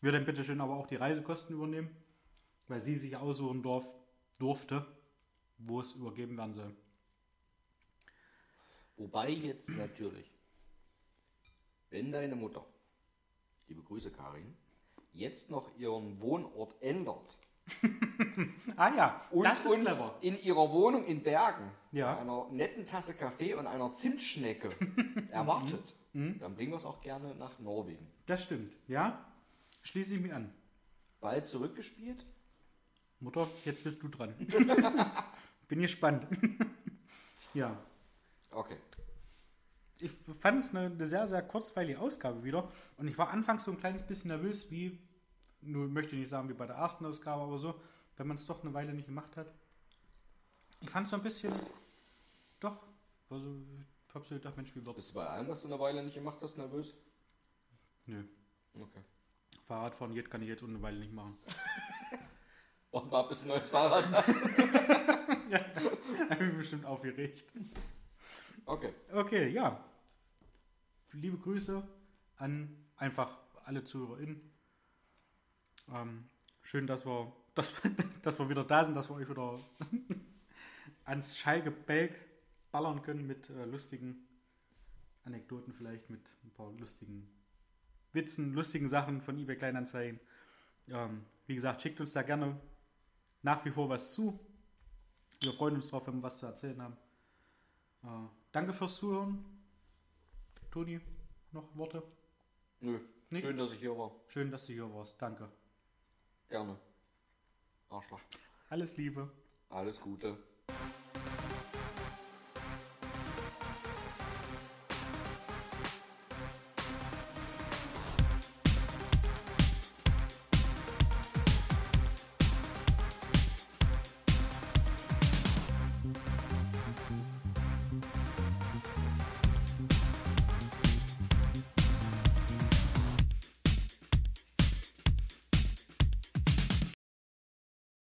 Wir dann bitte schön aber auch die Reisekosten übernehmen, weil sie sich aussuchen durfte, wo es übergeben werden soll. Wobei jetzt natürlich, wenn deine Mutter, liebe Grüße Karin, jetzt noch ihren Wohnort ändert. Ah ja, das ist clever. In ihrer Wohnung in Bergen, mit einer netten Tasse Kaffee und einer Zimtschnecke erwartet. Dann bringen wir es auch gerne nach Norwegen. Das stimmt, ja. Schließe ich mich an. Ball zurückgespielt. Mutter, jetzt bist du dran. Bin gespannt. Ja. Okay. Ich fand es eine sehr, sehr kurzweilige Ausgabe wieder. Und ich war anfangs so ein kleines bisschen nervös, wie, nur möchte ich nicht sagen wie bei der ersten Ausgabe, aber so, wenn man es doch eine Weile nicht gemacht hat. Ich fand es so ein bisschen, doch, also, ich hab so gedacht, Mensch, wie wird es? Bist du bei allem, was du eine Weile nicht gemacht hast, nervös? Nö. Okay. Fahrradfahren geht, kann ich jetzt eine Weile nicht machen. Mach mal ein bisschen neues Fahrrad. Ja, da bin ich bestimmt aufgeregt. Okay. Okay, ja. Liebe Grüße an einfach alle ZuhörerInnen. Schön, dass wir wieder da sind, dass wir euch wieder ans Schallgebälk ballern können mit lustigen Anekdoten vielleicht, mit ein paar lustigen Witzen, lustigen Sachen von eBay Kleinanzeigen. Wie gesagt, schickt uns da gerne nach wie vor was zu. Wir freuen uns drauf, wenn wir was zu erzählen haben. Danke fürs Zuhören. Toni, noch Worte? Nö. Nicht? Schön, dass ich hier war. Schön, dass du hier warst. Danke. Gerne. Arschloch. Alles Liebe. Alles Gute.